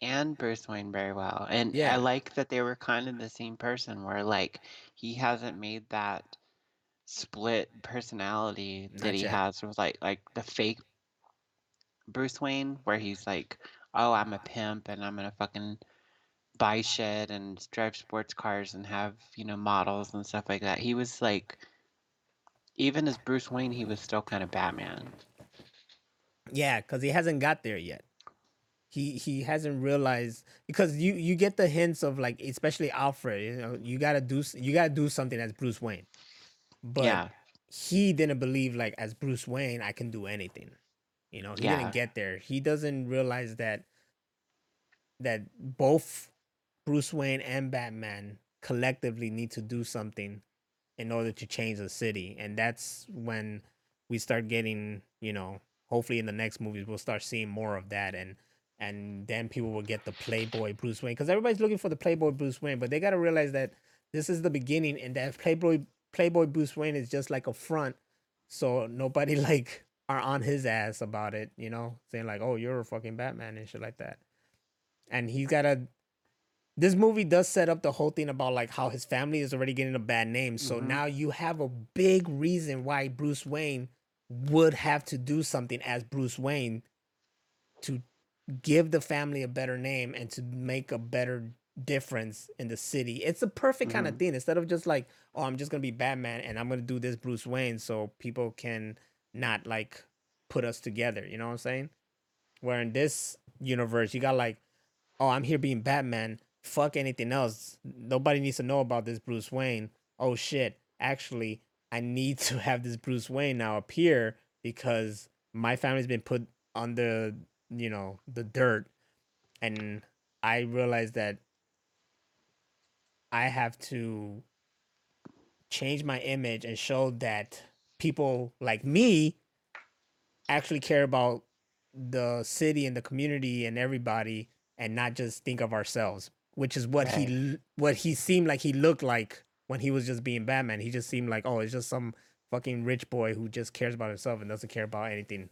and Bruce Wayne very well. And yeah. I like that they were kind of the same person, where like he hasn't made that split personality that not he yet. has with like like the fake Bruce Wayne, where he's like, "Oh, I'm a pimp, and I'm gonna fucking." buy shit and drive sports cars and have, you know, models and stuff like that. He was like, even as Bruce Wayne, he was still kind of Batman. Yeah, because he hasn't got there yet. He he hasn't realized, because you, you get the hints of like, especially Alfred, you know, you gotta do you gotta do something as Bruce Wayne. But yeah. he didn't believe like as Bruce Wayne, I can do anything. You know, he yeah. didn't get there. He doesn't realize that that both Bruce Wayne and Batman collectively need to do something in order to change the city. And that's when we start getting, you know, hopefully in the next movies, we'll start seeing more of that. And and then people will get the Playboy Bruce Wayne, because everybody's looking for the Playboy Bruce Wayne. But they got to realize that this is the beginning, and that Playboy Playboy Bruce Wayne is just like a front. So nobody like are on his ass about it, you know, saying like, oh, you're a fucking Batman and shit like that. And he's got to. This movie does set up the whole thing about like how his family is already getting a bad name. So mm-hmm. now you have a big reason why Bruce Wayne would have to do something as Bruce Wayne to give the family a better name and to make a better difference in the city. It's a perfect mm-hmm. kind of thing. Instead of just like, oh, I'm just going to be Batman and I'm going to do this Bruce Wayne so people can not like put us together. You know what I'm saying? Where in this universe, you got like, oh, I'm here being Batman. Fuck anything else. Nobody needs to know about this Bruce Wayne. Oh shit. Actually, I need to have this Bruce Wayne now appear because my family's been put under, you know, the dirt. And I realized that I have to change my image and show that people like me actually care about the city and the community and everybody and not just think of ourselves. Which is what right. he what he seemed like he looked like when he was just being Batman. He just seemed like, oh, it's just some fucking rich boy who just cares about himself and doesn't care about anything.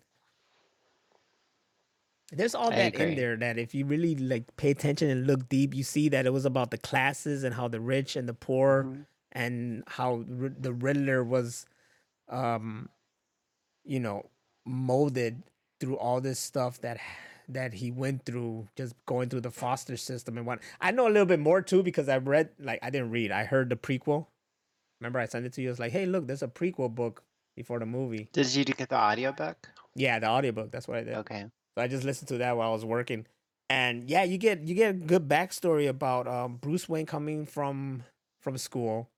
There's all I that agree. in there that if you really like pay attention and look deep, you see that it was about the classes and how the rich and the poor mm-hmm. and how r- the Riddler was, um, you know, molded through all this stuff that that he went through, just going through the foster system and what. I know a little bit more too because I read, like I didn't read, I heard the prequel. Remember I sent it to you? I was like, hey, look, there's a prequel book before the movie. Did you get the audiobook? Yeah, the audiobook. That's what I did. Okay. So I just listened to that while I was working, and yeah, you get you get a good backstory about um, Bruce Wayne coming from from school,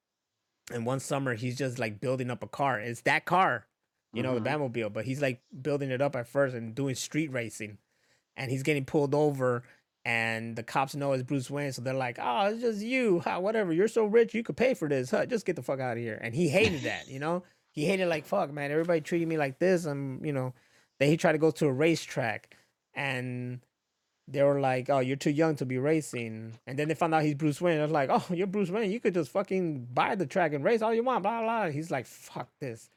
and one summer he's just like building up a car. It's that car, you know, mm-hmm. the Batmobile, but he's like building it up at first and doing street racing, and he's getting pulled over, and the cops know it's Bruce Wayne, so they're like, "Oh, it's just you, huh, whatever. You're so rich, you could pay for this. Huh, just get the fuck out of here." And he hated that, you know, he hated like, "Fuck, man, everybody treating me like this." I'm, you know. Then he tried to go to a racetrack, and they were like, "Oh, you're too young to be racing." And then they found out he's Bruce Wayne. I was like, "Oh, you're Bruce Wayne. You could just fucking buy the track and race all you want." Blah blah. He's like, "Fuck this."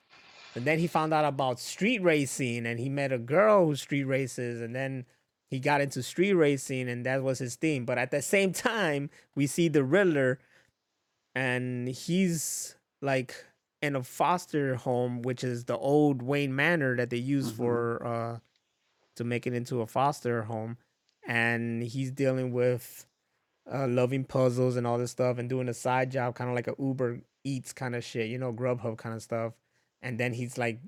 And then he found out about street racing, and he met a girl who street races, and then he got into street racing, and that was his theme. But at the same time, we see the Riddler, and he's like in a foster home, which is the old Wayne Manor that they use mm-hmm. for uh to make it into a foster home, and he's dealing with uh loving puzzles and all this stuff and doing a side job, kind of like a Uber Eats kind of shit, you know, Grubhub kind of stuff. And then he's like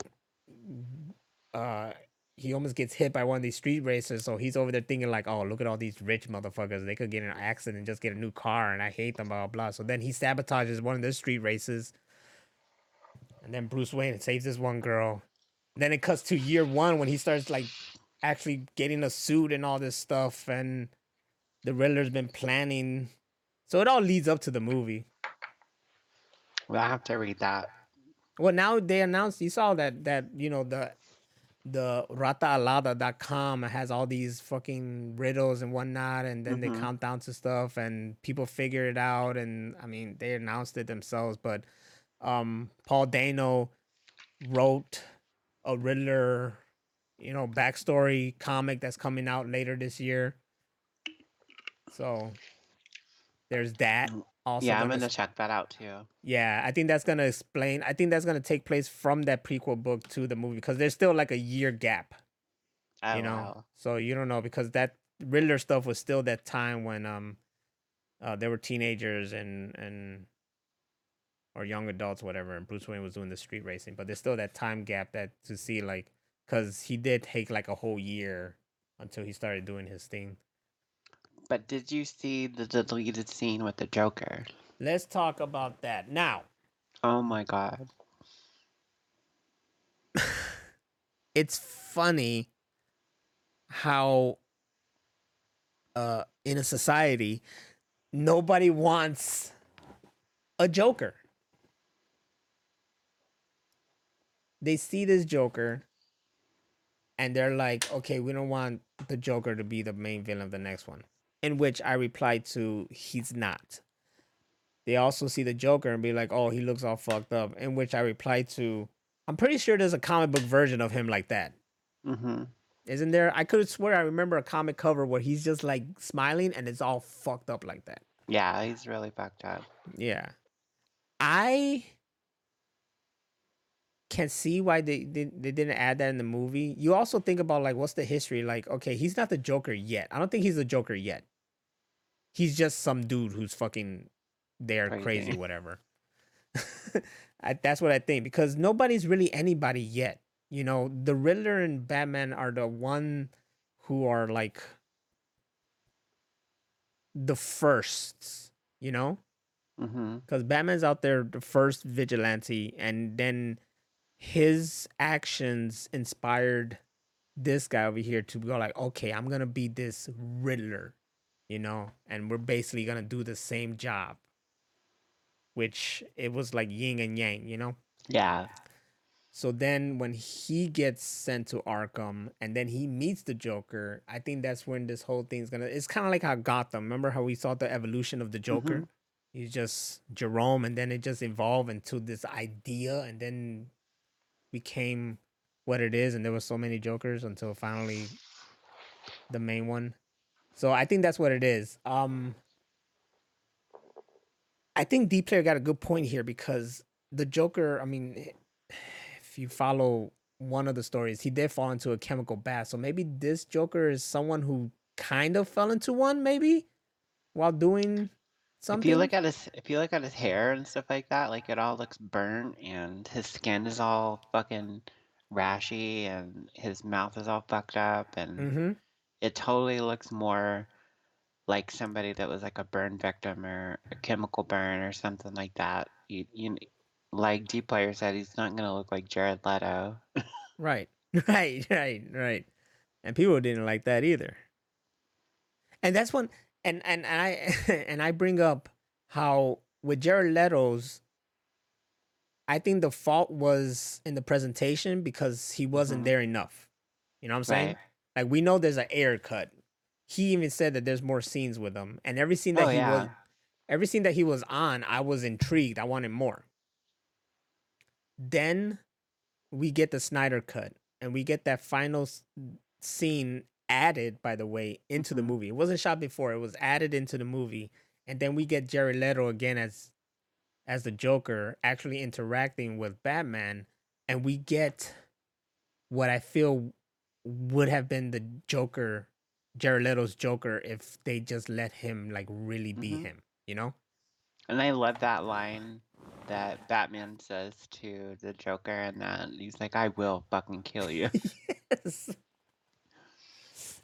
uh he almost gets hit by one of these street racers, so he's over there thinking like, "Oh, look at all these rich motherfuckers, they could get in an accident and just get a new car, and I hate them, blah blah, blah." So then he sabotages one of their street races. And then Bruce Wayne saves this one girl. Then it cuts to year one when he starts like actually getting a suit and all this stuff. And the Riddler's been planning. So it all leads up to the movie. Well, I have to read that. Well, now they announced, you saw that, that you know, the the Rataalada dot com has all these fucking riddles and whatnot. And then mm-hmm. they count down to stuff and people figure it out. And I mean, they announced it themselves, but... Um, Paul Dano wrote a Riddler, you know, backstory comic that's coming out later this year. So there's that. Also, yeah, I'm gonna, gonna check that out too. Yeah, I think that's gonna explain. I think that's gonna take place from that prequel book to the movie because there's still like a year gap. Oh, you know, wow. So you don't know because that Riddler stuff was still that time when um, uh, they were teenagers and and. or young adults, whatever, and Bruce Wayne was doing the street racing. But there's still that time gap that to see, like, because he did take, like, a whole year until he started doing his thing. But did you see the deleted scene with the Joker? Let's talk about that now. Oh, my God. It's funny how uh, in a society, nobody wants a Joker. They see this Joker and they're like, okay, we don't want the Joker to be the main villain of the next one. In which I replied to, he's not. They also see the Joker and be like, oh, he looks all fucked up. In which I replied to, I'm pretty sure there's a comic book version of him like that. Mm-hmm. Isn't there? I could swear I remember a comic cover where he's just like smiling and it's all fucked up like that. Yeah, he's really fucked up. Yeah. I... can see why they, they they didn't add that in the movie. You also think about, like, what's the history? Like, okay, he's not the Joker yet. I don't think he's the Joker yet. He's just some dude who's fucking there, crazy, crazy whatever. I, that's what I think. Because nobody's really anybody yet. You know, the Riddler and Batman are the one who are, like, the firsts, you know? Because mm-hmm. Batman's out there the first vigilante, and then... his actions inspired this guy over here to go like, okay, I'm going to be this Riddler, you know, and we're basically going to do the same job, which it was like yin and yang, you know? Yeah. So then when he gets sent to Arkham and then he meets the Joker, I think that's when this whole thing's going to, it's kind of like how Gotham, remember how we saw the evolution of the Joker? Mm-hmm. He's just Jerome and then it just evolved into this idea and then became what it is, and there were so many Jokers until finally the main one. So I think that's what it is. Um, I think D Player got a good point here because the Joker, I mean, if you follow one of the stories, he did fall into a chemical bath. So maybe this Joker is someone who kind of fell into one, maybe, while doing something. If you look at his, if you look at his hair and stuff like that, like it all looks burnt, and his skin is all fucking rashy, and his mouth is all fucked up, and mm-hmm. it totally looks more like somebody that was like a burn victim or a chemical burn or something like that. You, you, like D Player said, he's not going to look like Jared Leto. Right, right, right, right. And people didn't like that either. And that's when, and, and, and I and I bring up how with Jared Leto's, I think the fault was in the presentation because he wasn't mm-hmm. there enough. You know what I'm saying? Right. Like, we know there's an air cut. He even said that there's more scenes with him. And every scene that oh, he yeah. was every scene that he was on, I was intrigued. I wanted more. Then we get the Snyder cut, and we get that final scene added, by the way, into the movie. It wasn't shot before. It was added into the movie. And then we get Jared Leto again as as the Joker actually interacting with Batman. And we get what I feel would have been the Joker, Jared Leto's Joker, if they just let him like really be mm-hmm. him, you know? And I love that line that Batman says to the Joker, and that he's like, I will fucking kill you. Yes.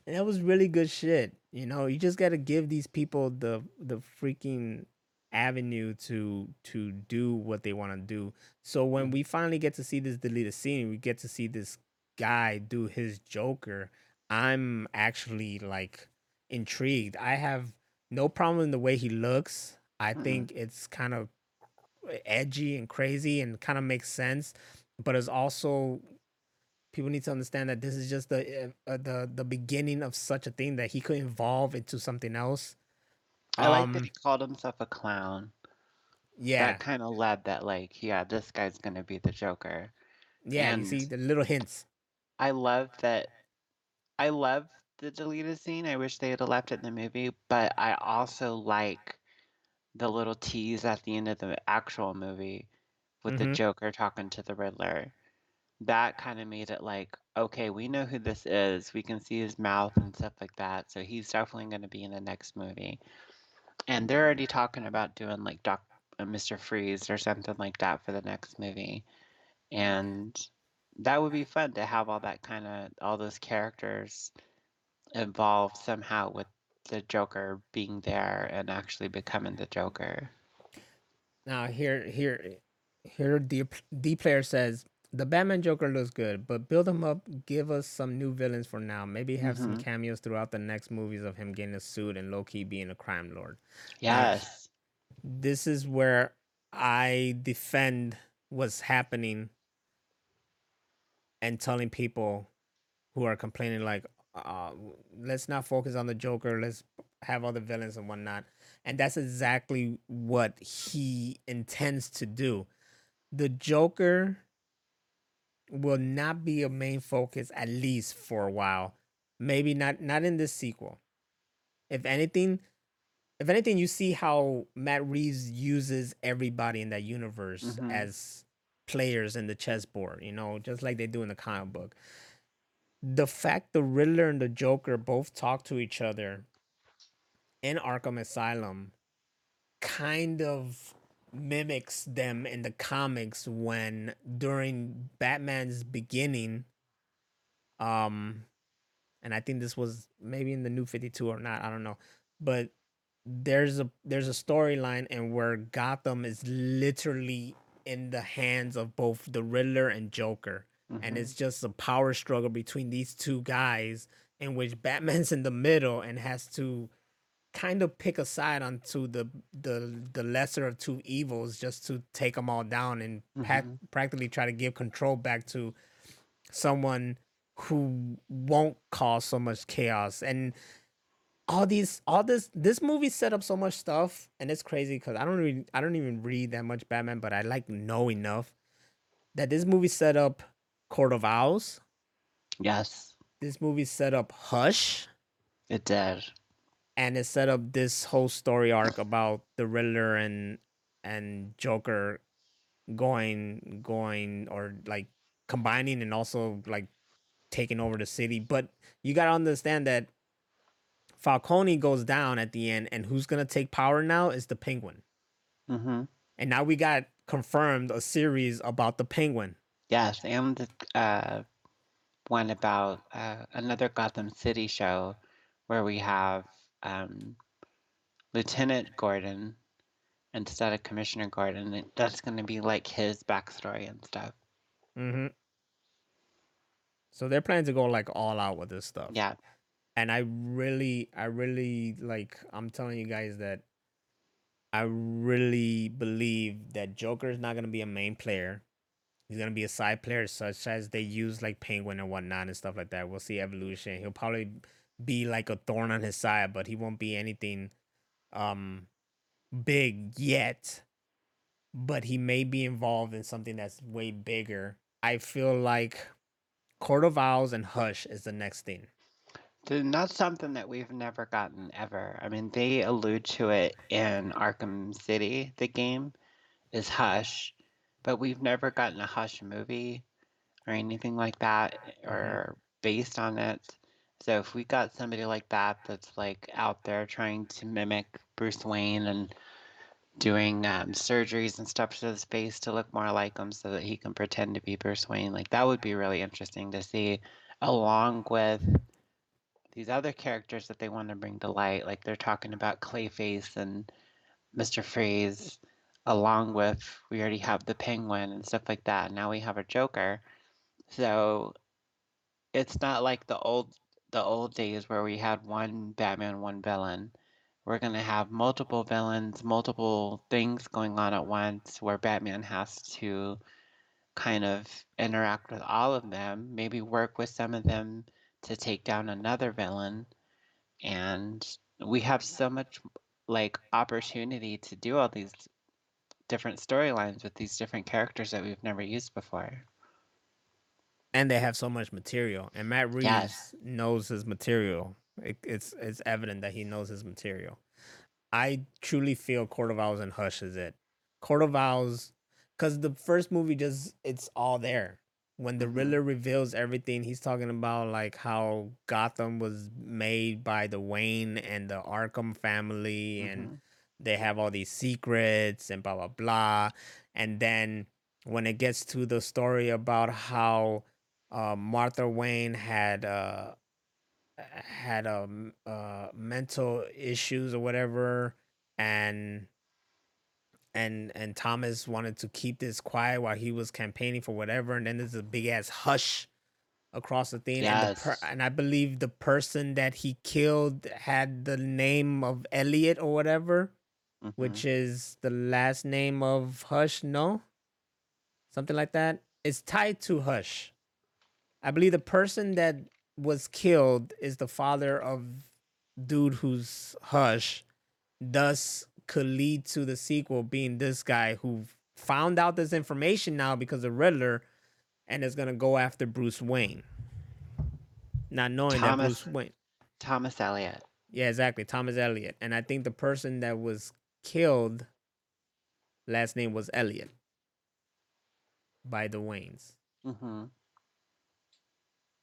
And that was really good shit. You know, you just got to give these people the the freaking avenue to to do what they want to do. So when we finally get to see this deleted scene, we get to see this guy do his Joker, I'm actually like intrigued. I have no problem in the way he looks. I mm-hmm. think it's kind of edgy and crazy and kind of makes sense, but it's also, people need to understand that this is just the uh, the the beginning of such a thing that he could evolve into something else. I um, like that he called himself a clown. Yeah, that kind of led that, like, yeah, this guy's gonna be the Joker. Yeah, and you see the little hints. I love that. I love the deleted scene. I wish they had left it in the movie, but I also like the little tease at the end of the actual movie with mm-hmm. the Joker talking to the Riddler. That kind of made it like, okay, we know who this is. We can see his mouth and stuff like that. So he's definitely going to be in the next movie. And they're already talking about doing like Doc, uh, Mister Freeze or something like that for the next movie. And that would be fun to have all that kind of, all those characters involved somehow with the Joker being there and actually becoming the Joker. Now here, here, here, D, D Player says, the Batman Joker looks good, but build him up, give us some new villains for now. Maybe have mm-hmm. some cameos throughout the next movies of him getting a suit and low-key being a crime lord. Yes. And this is where I defend what's happening and telling people who are complaining, like, uh, let's not focus on the Joker, let's have other villains and whatnot. And that's exactly what he intends to do. The Joker will not be a main focus, at least for a while. Maybe not not in this sequel. If anything, if anything, you see how Matt Reeves uses everybody in that universe mm-hmm. as players in the chessboard, you know, just like they do in the comic book. The fact the Riddler and the Joker both talk to each other in Arkham Asylum kind of mimics them in the comics when during Batman's beginning, um, and I think this was maybe in the New fifty-two or not, I don't know, but there's a there's a storyline and where Gotham is literally in the hands of both the Riddler and Joker. Mm-hmm. And it's just a power struggle between these two guys in which Batman's in the middle and has to kind of pick a side onto the the, the lesser of two evils just to take them all down and mm-hmm. pa- practically try to give control back to someone who won't cause so much chaos. And all these, all this, this movie set up so much stuff, and it's crazy because I don't really, I don't even read that much Batman, but I like know enough that this movie set up Court of Owls. Yes. This movie set up Hush. It did. And it set up this whole story arc about the Riddler and and Joker going going or like combining and also like taking over the city. But you gotta understand that Falcone goes down at the end, and who's gonna take power now is the Penguin. Mm-hmm. And now we got confirmed a series about the Penguin. Yes, and the uh, one about uh, another Gotham City show where we have um, Lieutenant Gordon instead of Commissioner Gordon. That's going to be like his backstory and stuff. Mm-hmm. So they're planning to go like all out with this stuff. Yeah. And I really, I really like, I'm telling you guys that I really believe that Joker is not going to be a main player. He's going to be a side player, such as they use like Penguin and whatnot and stuff like that. We'll see evolution. He'll probably be like a thorn on his side, but he won't be anything um, big yet. But he may be involved in something that's way bigger. I feel like Court of Owls and Hush is the next thing. Not something that we've never gotten ever. I mean, they allude to it in Arkham City. The game is Hush, but we've never gotten a Hush movie or anything like that or based on it. So if we got somebody like that that's like out there trying to mimic Bruce Wayne and doing um, surgeries and stuff to his face to look more like him so that he can pretend to be Bruce Wayne, like that would be really interesting to see along with these other characters that they want to bring to light, like they're talking about Clayface and Mister Freeze, along with we already have the Penguin and stuff like that. Now we have a Joker, so it's not like the old the old days where we had one Batman, one villain. We're gonna have multiple villains, multiple things going on at once, where Batman has to kind of interact with all of them, maybe work with some of them to take down another villain. And we have so much like opportunity to do all these different storylines with these different characters that we've never used before. And they have so much material, and Matt Reeves yes. knows his material. It, it's it's evident that he knows his material. I truly feel Court of Owls and Hush is it. Court of Owls, because the first movie just, it's all there. When the Riddler reveals everything, he's talking about like how Gotham was made by the Wayne and the Arkham family, mm-hmm. and they have all these secrets and blah, blah, blah. And then when it gets to the story about how uh, Martha Wayne had uh, had um, uh, mental issues or whatever, and... And and Thomas wanted to keep this quiet while he was campaigning for whatever. And then there's a big ass hush across the thing. Yes. And, the per- and I believe the person that he killed had the name of Elliot or whatever, mm-hmm. which is the last name of Hush. No, something like that. It's tied to Hush. I believe the person that was killed is the father of dude who's Hush. Thus, could lead to the sequel being this guy who found out this information now because of Riddler and is going to go after Bruce Wayne. Not knowing Thomas, that Bruce Wayne. Thomas Elliot. Yeah, exactly. Thomas Elliot. And I think the person that was killed, last name was Elliot. By the Waynes. Mm-hmm.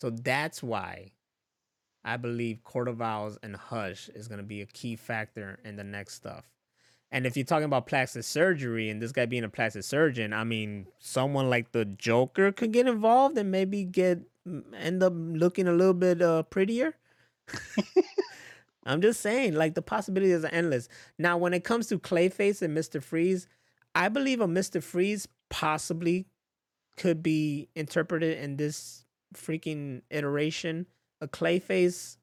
So that's why I believe Court of Owls and Hush is going to be a key factor in the next stuff. And if you're talking about plastic surgery and this guy being a plastic surgeon, I mean, someone like the Joker could get involved and maybe get end up looking a little bit uh, prettier. I'm just saying, like, the possibilities are endless. Now, when it comes to Clayface and Mister Freeze, I believe a Mister Freeze possibly could be interpreted in this freaking iteration. A Clayface,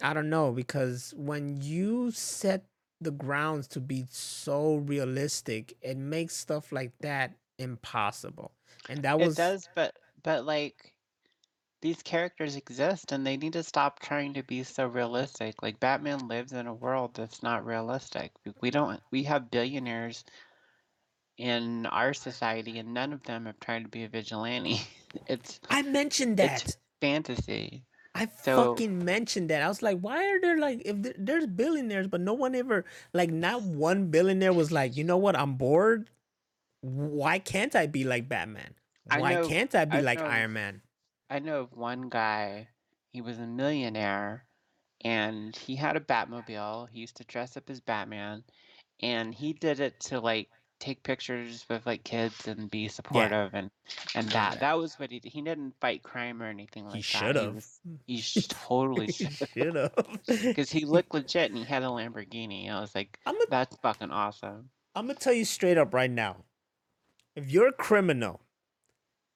I don't know, because when you set the grounds to be so realistic, it makes stuff like that impossible. And that was it does, but but like these characters exist and they need to stop trying to be so realistic. Like Batman lives in a world that's not realistic. We don't we have billionaires in our society and none of them have tried to be a vigilante. It's I mentioned that. It's fantasy. I So fucking mentioned that. I was like, why are there like if there, there's billionaires, but no one ever like not one billionaire was like, you know what? I'm bored. Why can't I be like Batman? I Why know, can't I be I like know, Iron Man? I know of one guy. He was a millionaire, and he had a Batmobile. He used to dress up as Batman, and he did it to like take pictures with like kids and be Yeah, supportive and and that that was what he did. He didn't fight crime or anything he like that. should He have. was he sh- totally He should should have. because he looked legit and he had a Lamborghini. I was like, I'm gonna that's fucking awesome. I'm gonna tell you straight up right now. If you're a criminal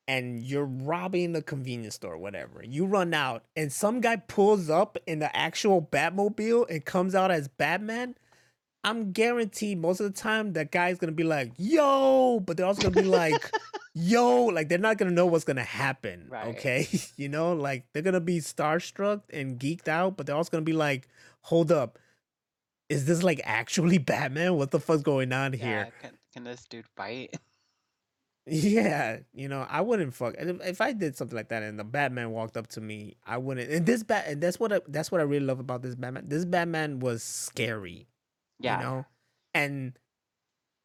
and you're robbing a convenience store, whatever, you run out, and some guy pulls up in the actual Batmobile and comes out as Batman, I'm guaranteed most of the time that guy's gonna be like, yo, but they're also gonna be like, yo, like they're not gonna know what's gonna happen, Right. okay? You know, like they're gonna be starstruck and geeked out, but they're also gonna be like, hold up, is this like actually Batman? What the fuck's going on here? Yeah. Can can this dude fight? Yeah, you know, I wouldn't fuck. And if, if I did something like that, and the Batman walked up to me, I wouldn't. And this bat, and that's what I, that's what I really love about this Batman. This Batman was scary, you Yeah. know, and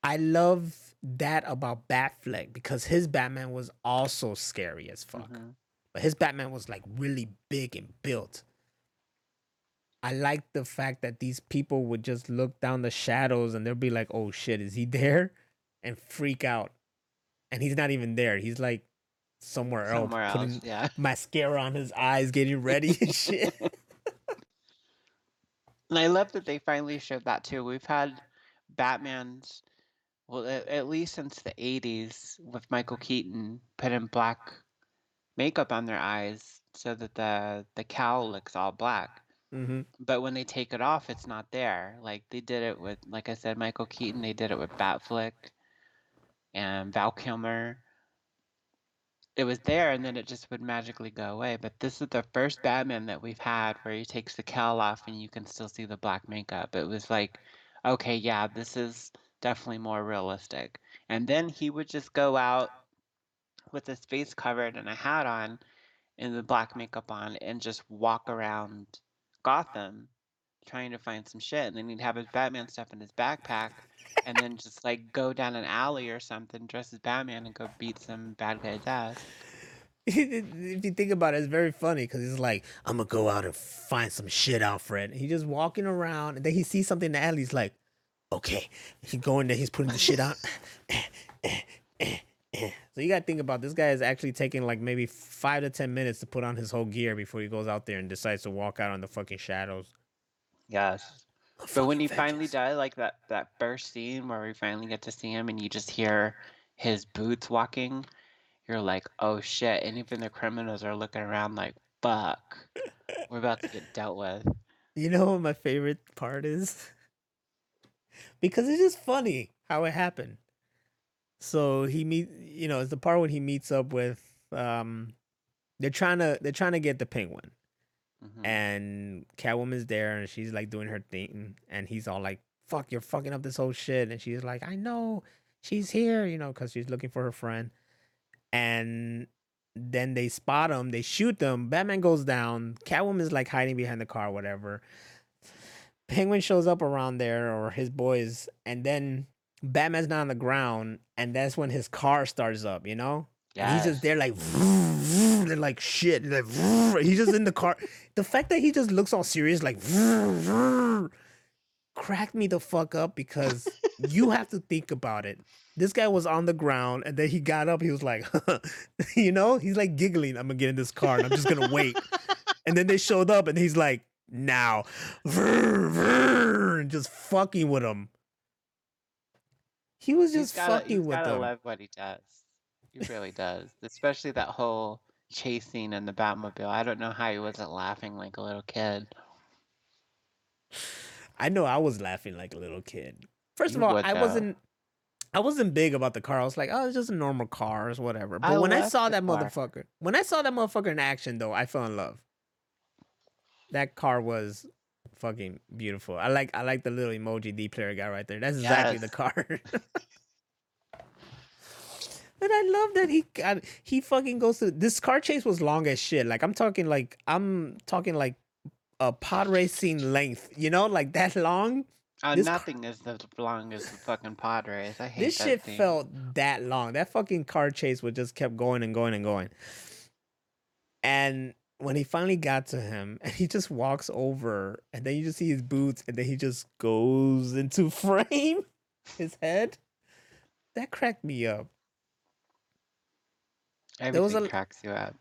I love that about Batfleck because his Batman was also scary as fuck, hmm but his Batman was like really big and built. I like the fact that these people would just look down the shadows and they'll be like, "Oh shit, is he there?" and freak out. And he's not even there. He's like somewhere else, Somewhere else. putting Yeah. mascara on his eyes, getting ready and shit. And I love that they finally showed that too. We've had Batman's, well, at, at least since the eighties, with Michael Keaton, put in black makeup on their eyes so that the the cowl looks all black. hmm But when they take it off, it's not there. Like they did it with, like I said, Michael Keaton. They did it with Batfleck and Val Kilmer. It was there, and then it just would magically go away. But this is the first Batman that we've had where he takes the cowl off and you can still see the black makeup. It was like, okay, yeah, this is definitely more realistic. And then he would just go out with his face covered and a hat on and the black makeup on and just walk around Gotham trying to find some shit. And then he'd have his Batman stuff in his backpack and then just like go down an alley or something, dress as Batman, and go beat some bad guy's ass. If you think about it, it's very funny because he's like, I'm gonna go out and find some shit, Alfred. And he's just walking around, and then he sees something in the alley. He's like, okay, he's going there, he's putting the shit out. So you gotta think about this guy is actually taking like maybe five to ten minutes to put on his whole gear before he goes out there and decides to walk out on the fucking shadows. Yes. The But when fucking he finally vengeance. died, like that that first scene where we finally get to see him and you just hear his boots walking, you're like, oh shit. And even the criminals are looking around like, fuck, we're about to get dealt with. You know what my favorite part is? Because it's just funny how it happened. So he meet, you know, it's the part when he meets up with um they're trying to they're trying to get the Penguin. hmm and Catwoman's there and she's like doing her thing and he's all like, fuck, you're fucking up this whole shit. And she's like, I know, she's here, you know, because she's looking for her friend. And then they spot him, they shoot them, Batman goes down, Catwoman's like hiding behind the car, whatever. Penguin shows up around there, or his boys, and then Batman's not on the ground, and that's when his car starts up, you know? And he's just Yes. there like, they're like, shit, they're like, he's just in the car. The fact that he just looks all serious, like, cracked me the fuck up because you have to think about it. This guy was on the ground, and then he got up. He was like, you know, he's like giggling. I'm gonna get in this car, and I'm just gonna wait. And then they showed up, and he's like, now, and just fucking with him. He was He's just gotta fucking he's with gotta them. love what he does. He really does. Especially that whole chase scene in the Batmobile. I don't know how he wasn't laughing like a little kid. I know I was laughing like a little kid. First of You all, would I though. wasn't. I wasn't big about the car. I was like, oh, it's just a normal car, it's whatever. I But when I love saw the that car. motherfucker, when I saw that motherfucker in action, though, I fell in love. That car was fucking beautiful. I like, I like the little emoji D player guy right there. That's exactly the Yes. car. And I love that he I, he fucking goes to this car chase was long as shit. Like I'm talking like I'm talking like a pod racing length, you know, like that long. Oh, this nothing car- is as long as the fucking pod race. I hate this that shit. Thing. Felt that long. That fucking car chase was just kept going and going and going. And when he finally got to him, and he just walks over, and then you just see his boots, and then he just goes into frame, his head. That cracked me up. Everything there was a, cracks you up,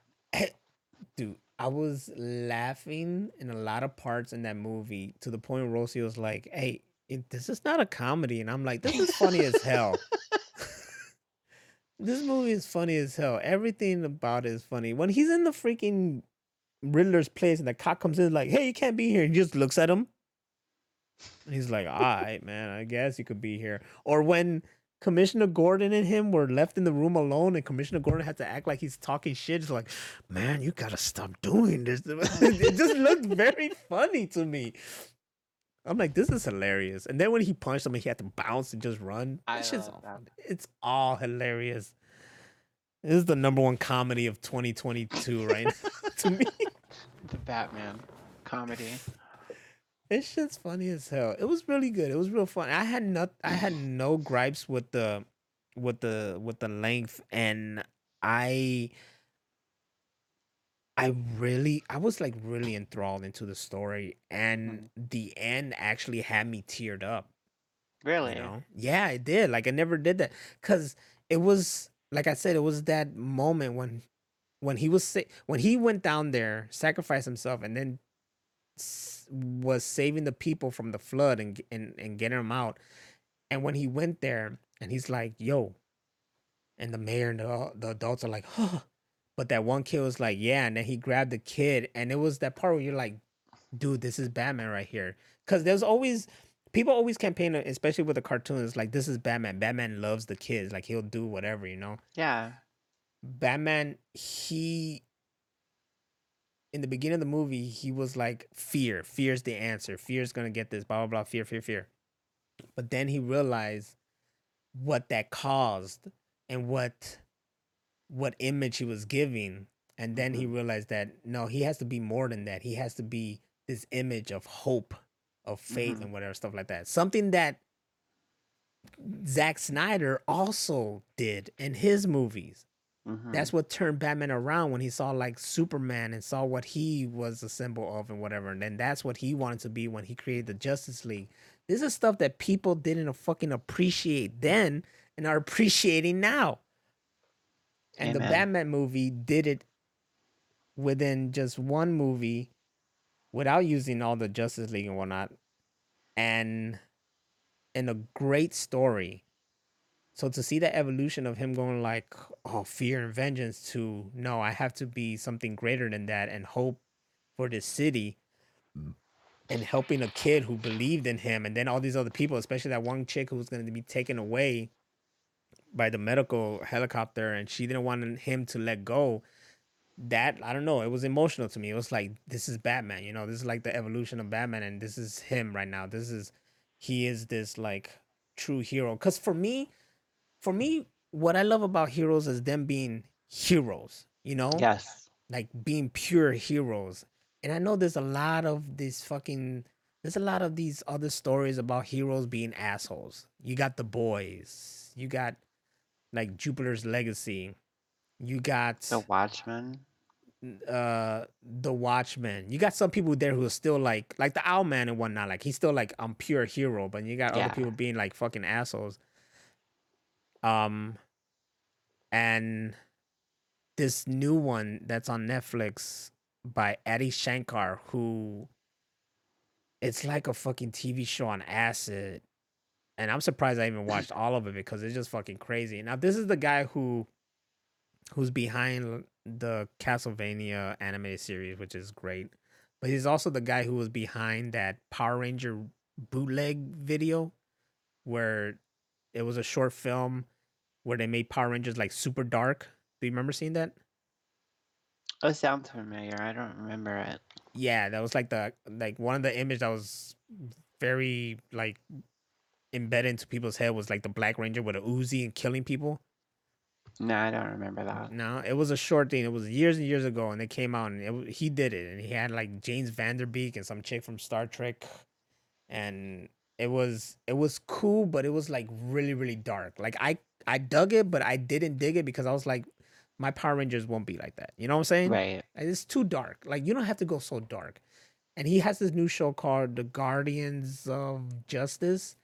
dude. I was laughing in a lot of parts in that movie to the point where Rosie was like, "Hey, it, this is not a comedy," and I'm like, "This is funny as hell." This movie is funny as hell. Everything about it is funny. When he's in the freaking Riddler's place and the cop comes in like, "Hey, you can't be here," and he just looks at him, and he's like, "All right, man, I guess you could be here." Or when Commissioner Gordon and him were left in the room alone, and Commissioner Gordon had to act like he's talking shit. It's like, man, you gotta stop doing this. It just looked very funny to me. I'm like, this is hilarious. And then when he punched him, and he had to bounce and just run. I it's, just, that. It's all hilarious. This is the number one comedy of twenty twenty-two right now to me. The Batman comedy. This shit's funny as hell. It was really good. It was real fun. I had not, I had no gripes with the, with the, with the length, and I, I really, I was like really enthralled into the story, and the end actually had me teared up. Really? You know? Yeah, it did. Like I never did that, cause it was like I said, it was that moment when, when he was when he went down there, sacrificed himself, and then was saving the people from the flood and, and and getting them out. And when he went there and he's like, yo, and the mayor and the, the adults are like, huh, but that one kid was like, yeah. And then he grabbed the kid, and it was that part where you're like, dude, this is Batman right here. Because there's always people always campaign, especially with the cartoons, like, this is Batman. Batman loves the kids, like, he'll do whatever, you know. Yeah, Batman, he in the beginning of the movie, he was like, fear. Fear's the answer. Fear's going to get this, blah, blah, blah, fear, fear, fear. But then he realized what that caused and what what image he was giving. And then he realized that, no, he has to be more than that. He has to be this image of hope, of faith, mm-hmm. and whatever, stuff like that. Something that Zack Snyder also did in his movies. Mm-hmm. That's what turned Batman around when he saw like Superman and saw what he was a symbol of and whatever. And then that's what he wanted to be when he created the Justice League. This is stuff that people didn't fucking appreciate then and are appreciating now. And Amen. The Batman movie did it within just one movie without using all the Justice League and whatnot. And in a great story. So to see the evolution of him going like, oh, fear and vengeance to, no, I have to be something greater than that and hope for this city, and helping a kid who believed in him. And then all these other people, especially that one chick who was going to be taken away by the medical helicopter, and she didn't want him to let go. That, I don't know, it was emotional to me. It was like, this is Batman, you know, this is like the evolution of Batman, and this is him right now. This is, he is this like true hero. Because for me, For me, what I love about heroes is them being heroes, you know? Yes. Like being pure heroes. And I know there's a lot of this fucking, there's a lot of these other stories about heroes being assholes. You got The Boys. You got like Jupiter's Legacy. You got The Watchmen. Uh, The Watchmen. You got some people there who are still like, like the Owlman and whatnot. Like he's still like, I'm pure hero. But you got yeah. other people being like fucking assholes. Um, and this new one that's on Netflix by Adi Shankar, who it's like a fucking T V show on acid. And I'm surprised I even watched all of it because it's just fucking crazy. Now, this is the guy who, who's behind the Castlevania anime series, which is great. But he's also the guy who was behind that Power Ranger bootleg video where it was a short film where they made Power Rangers like super dark. Do you remember seeing that? It sounds familiar. I don't remember it. Yeah, that was like the like one of the images that was very like embedded into people's head was like the Black Ranger with an Uzi and killing people. Nah, I don't remember that. No, it was a short thing. It was years and years ago, and it came out, and it, he did it, and he had like James Van Der Beek and some chick from Star Trek, and it was it was cool, but it was like really really dark. Like I I dug it, but I didn't dig it because I was like, my Power Rangers won't be like that. You know what I'm saying? Right. Like, it's too dark. Like you don't have to go so dark. And he has this new show called The Guardians of Justice.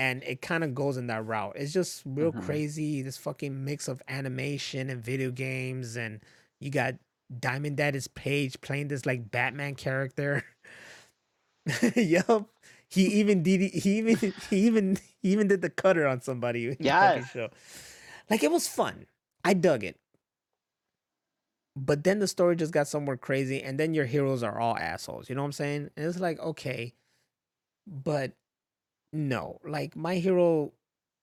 And it kind of goes in that route. It's just real mm-hmm. crazy. This fucking mix of animation and video games. And you got Diamond Dallas Page playing this like Batman character. Yup. He even did he even he even he even did the cutter on somebody. Yeah. Like it was fun. I dug it. But then the story just got somewhere crazy, and then your heroes are all assholes. You know what I'm saying? And it's like, okay, but no, like my hero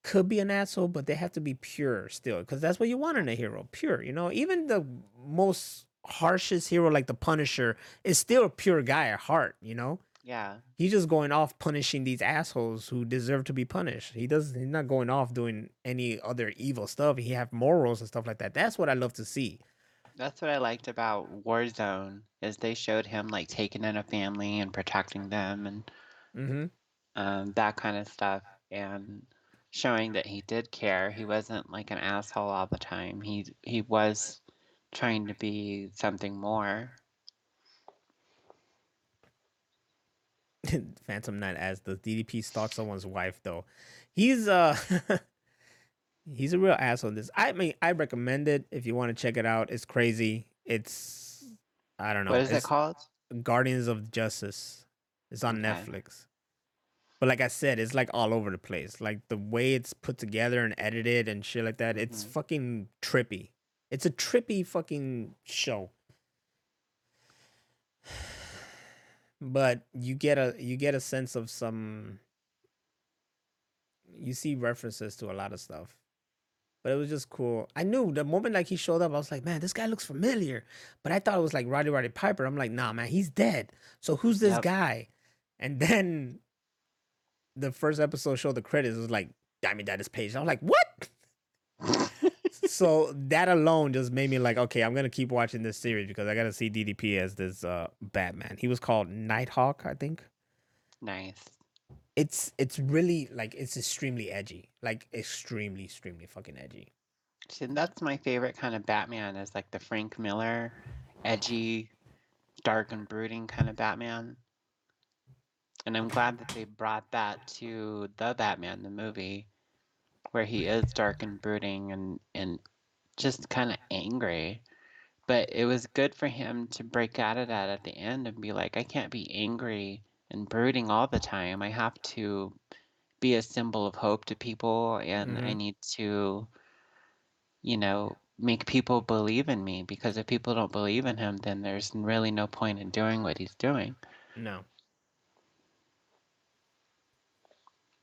could be an asshole, but they have to be pure still, because that's what you want in a hero, pure. You know, even the most harshest hero, like the Punisher, is still a pure guy at heart. You know? Yeah. He's just going off punishing these assholes who deserve to be punished. He doesn't. He's not going off doing any other evil stuff. He have morals and stuff like that. That's what I love to see. That's what I liked about Warzone, is they showed him like taking in a family and protecting them and. Mm-hmm. Um, that kind of stuff, and showing that he did care. He wasn't like an asshole all the time. He he was trying to be something more. Phantom Knight as the D D P stalk someone's wife though. He's uh he's a real asshole in this. I mean, I recommend it if you want to check it out. It's crazy. It's I don't know. What is it's it called? Guardians of Justice. It's on okay. Netflix. But like I said, it's like all over the place. Like the way it's put together and edited and shit like that, it's mm-hmm. fucking trippy. It's a trippy fucking show. But you get a you get a sense of some. You see references to a lot of stuff, but it was just cool. I knew the moment like he showed up, I was like, man, this guy looks familiar. But I thought it was like Roddy Roddy Piper. I'm like, nah, man, he's dead. So who's this yep. guy? And then. The first episode showed the credits. It was like Diamond Dallas Page. I was like, what? So that alone just made me like, okay, I'm gonna keep watching this series because I gotta see D D P as this uh, Batman. He was called Nighthawk, I think. Nice. It's it's really like it's extremely edgy, like extremely extremely fucking edgy. See, that's my favorite kind of Batman, is like the Frank Miller, edgy, dark and brooding kind of Batman. And I'm glad that they brought that to the Batman, the movie, where he is dark and brooding and, and just kind of angry. But it was good for him to break out of that at the end and be like, I can't be angry and brooding all the time. I have to be a symbol of hope to people, and mm-hmm. I need to, you know, make people believe in me. Because if people don't believe in him, then there's really no point in doing what he's doing. No.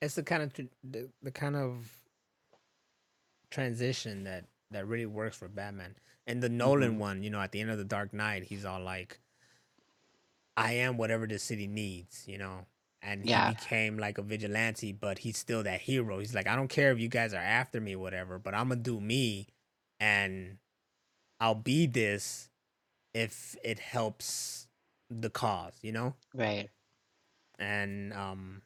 It's the kind of the, the kind of transition that, that really works for Batman. And the Nolan mm-hmm. one, you know, at the end of The Dark Knight, he's all like, I am whatever this city needs, you know. And yeah. he became like a vigilante, but he's still that hero. He's like, I don't care if you guys are after me, whatever, but I'm going to do me, and I'll be this if it helps the cause, you know? Right. And, um...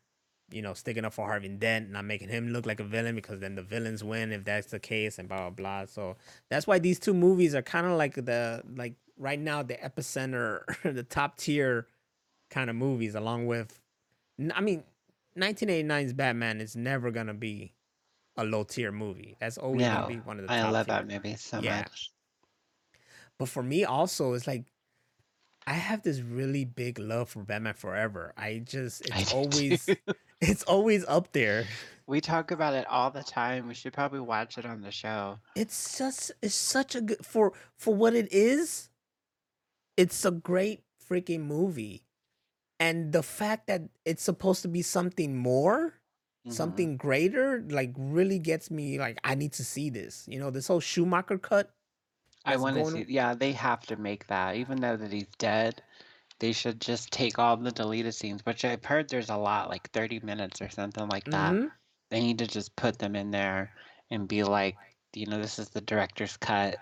you know, sticking up for Harvey Dent, not making him look like a villain, because then the villains win if that's the case, and blah, blah, blah. So that's why these two movies are kind of like the, like right now, the epicenter, the top tier kind of movies, along with, I mean, nineteen eighty-nine's Batman is never going to be a low tier movie. That's always no, going to be one of the top I love tier. That movie so yeah. much. But for me also, it's like, I have this really big love for Batman Forever. I just, it's I always, too. It's always up there. We talk about it all the time. We should probably watch it on the show. It's just, it's such a good, for, for what it is, it's a great freaking movie. And the fact that it's supposed to be something more, mm-hmm. something greater, like really gets me like, I need to see this. You know, this whole Schumacher cut. I want to see. Yeah, they have to make that. Even though that he's dead, they should just take all the deleted scenes, which I've heard there's a lot, like thirty minutes or something like that. Mm-hmm. They need to just put them in there and be like, you know, this is the director's cut,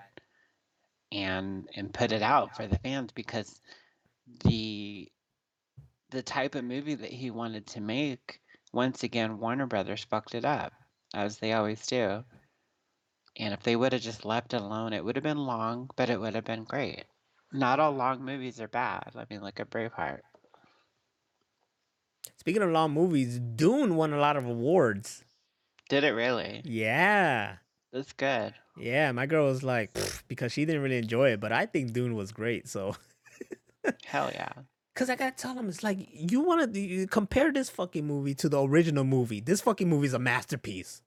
and and put it out for the fans, because the the type of movie that he wanted to make, once again, Warner Brothers fucked it up, as they always do. And if they would have just left it alone, it would have been long, but it would have been great. Not all long movies are bad. I mean, like a Braveheart. Speaking of long movies, Dune won a lot of awards. Did it really? Yeah. That's good. Yeah, my girl was like, because she didn't really enjoy it, but I think Dune was great, so. Hell yeah. Because I got to tell them, it's like, you want to compare this fucking movie to the original movie. This fucking movie is a masterpiece.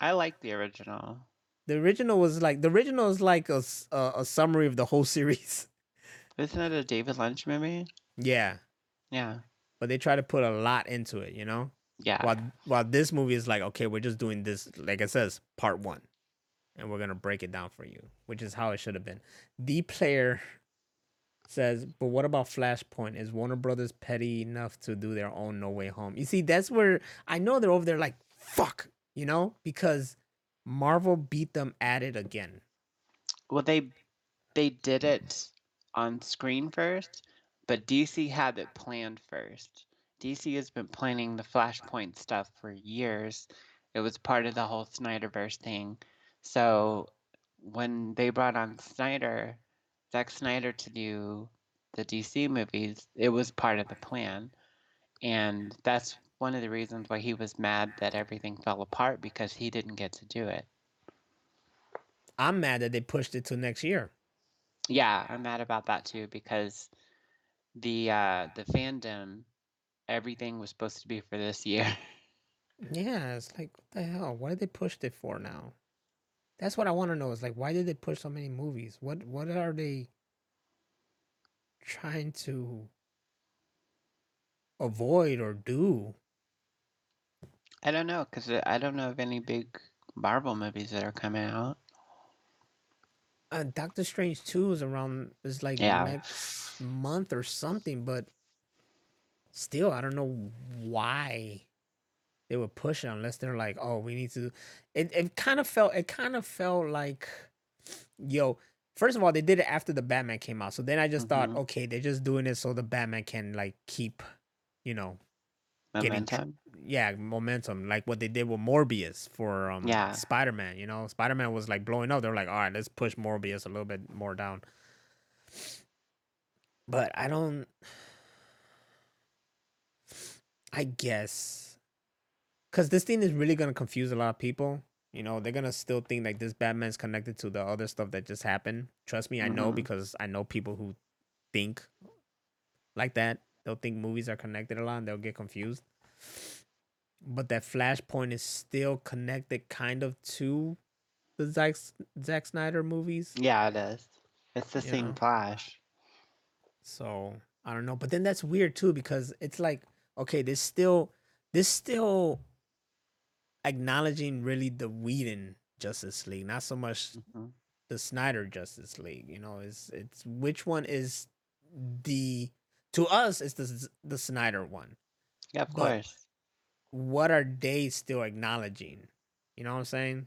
I like the original. The original was like, the original is like a, a, a summary of the whole series. Isn't it a David Lynch movie? Yeah. Yeah. But they try to put a lot into it, you know? Yeah. While, while this movie is like, okay, we're just doing this, like it says, part one. And we're going to break it down for you, which is how it should have been. D Player says, but what about Flashpoint? Is Warner Brothers petty enough to do their own No Way Home? You see, that's where I know they're over there like, fuck, you know? Because Marvel beat them at it again. Well, they they did it on screen first, but D C had it planned first. D C has been planning the Flashpoint stuff for years. It was part of the whole Snyderverse thing. So when they brought on Snyder, Zack Snyder, to do the D C movies, it was part of the plan. And that's one of the reasons why he was mad that everything fell apart, because he didn't get to do it. I'm mad that they pushed it to next year. Yeah, I'm mad about that too, because the uh, the fandom, everything was supposed to be for this year. Yeah, it's like, what the hell? Why did they push it for now? That's what I want to know, is like, why did they push so many movies? What what are they trying to avoid or do? I don't know, because I don't know of any big Marvel movies that are coming out. Uh, Doctor Strange two is around, is like yeah. next month or something, but still, I don't know why they would push it, unless they're like, oh, we need to. It it kind of felt it kind of felt like, yo, first of all, they did it after the Batman came out. So then I just mm-hmm. thought, okay, they're just doing it so the Batman can like keep, you know, momentum. Getting, yeah, momentum. Like what they did with Morbius for um yeah. Spider-Man, you know, Spider-Man was like blowing up. They're like, all right, let's push Morbius a little bit more down. But I don't, I guess. Because this thing is really going to confuse a lot of people. You know, they're going to still think like this Batman's connected to the other stuff that just happened. Trust me, I mm-hmm. know, because I know people who think like that. They'll think movies are connected a lot and they'll get confused. But that Flashpoint is still connected kind of to the Zack, Zack Snyder movies. Yeah, it is. It's the same Flash. So, I don't know. But then that's weird too, because it's like, okay, there's still... This still... acknowledging really the Whedon Justice League, not so much mm-hmm. the Snyder Justice League. You know, it's it's which one is the, to us it's the the Snyder one. Yeah, of but course. What are they still acknowledging? You know what I'm saying?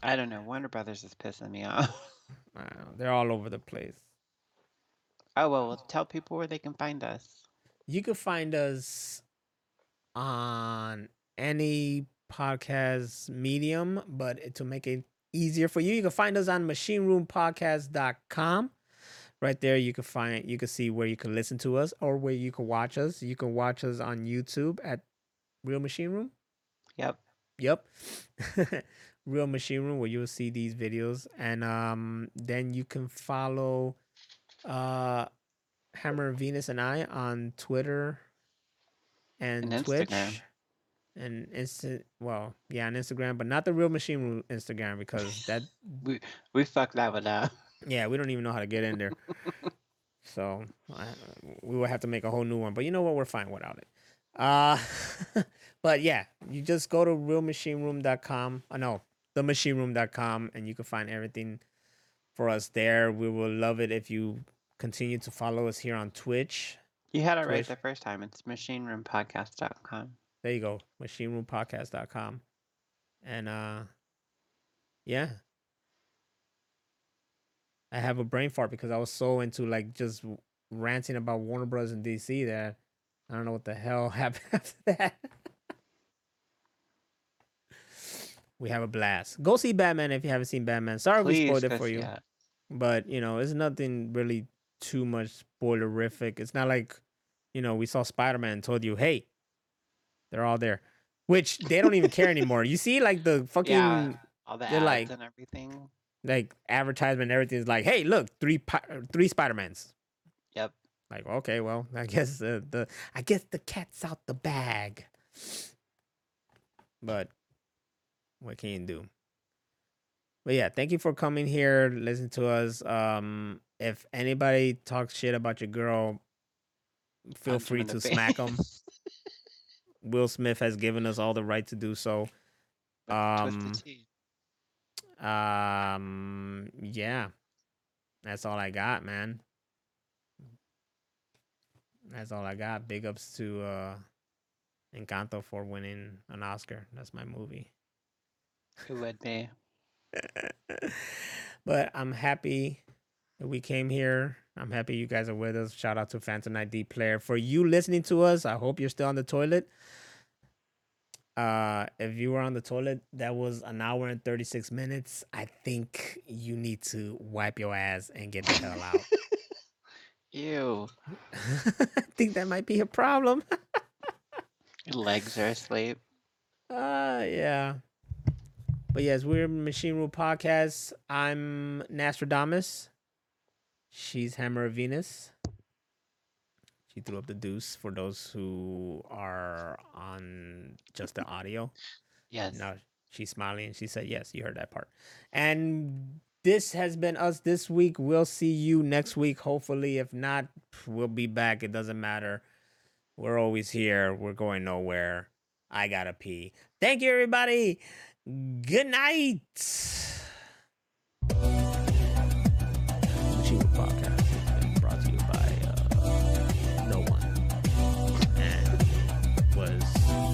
I don't know. Warner Brothers is pissing me off. I don't know. They're all over the place. Oh well, well, tell people where they can find us. You can find us on any podcast medium, but to make it easier for you, you can find us on machine room podcast dot com. Right there, you can find, you can see where you can listen to us or where you can watch us. You can watch us on YouTube at Real Machine Room. Yep. Yep. Real Machine Room, where you'll see these videos. And um, then you can follow uh, Hammer of Venus and I on Twitter and, and Twitch. Instagram. And Insta, well, yeah, on Instagram, but not the Real Machine Room Instagram, because that we we fucked that one up. Yeah, we don't even know how to get in there, so I, we will have to make a whole new one. But you know what? We're fine without it. Uh, but yeah, you just go to real machine room dot com. Oh no, the machine room dot com, and you can find everything for us there. We will love it if you continue to follow us here on Twitch. You had it Twitch. Right the first time. It's machine room podcast dot com. There you go, machine room podcast dot com. And uh, Yeah. I have a brain fart because I was so into like just ranting about Warner Bros. And D C that I don't know what the hell happened after that. We have a blast. Go see Batman if you haven't seen Batman. Sorry Please, we spoiled it for you. Yeah. But, you know, it's nothing really too much spoilerific. It's not like, you know, we saw Spider-Man and told you, hey, they're all there. Which they don't even care anymore. You see, like, the fucking... Yeah, all the ads like, and everything. Like, advertisement and everything is like, hey, look, three three Spider-Mans. Yep. Like, okay, well, I guess the, the I guess the cat's out the bag. But... what can you do? But yeah, thank you for coming here. Listen to us. Um, if anybody talks shit about your girl, feel I'm free to smack them. Will Smith has given us all the right to do so. Um, um, yeah, that's all I got, man. That's all I got. Big ups to uh, Encanto for winning an Oscar. That's my movie. It would be. But I'm happy that we came here. I'm happy you guys are with us. Shout out to Phantom Night D Player. For you listening to us, I hope you're still on the toilet. Uh, if you were on the toilet, that was an hour and thirty-six minutes. I think you need to wipe your ass and get the hell out. Ew. I think that might be a problem. Your legs are asleep. Uh, yeah. But yes, we're Machine Rule Podcast. I'm Nostradamus. She's Hammer of Venus. She threw up the deuce for those who are on just the audio. Yes. Now she's smiling and she said, yes, you heard that part. And this has been us this week. We'll see you next week, hopefully. If not, we'll be back. It doesn't matter. We're always here. We're going nowhere. I gotta pee. Thank you, everybody. Good night. Machine Rule Podcast has been brought to you by uh, no one and was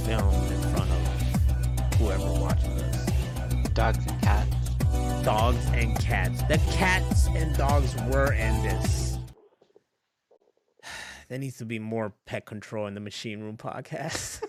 filmed in front of whoever watches us. Dogs and cats. Dogs and cats. The cats and dogs were in this. There needs to be more pet control in the Machine Room Podcast.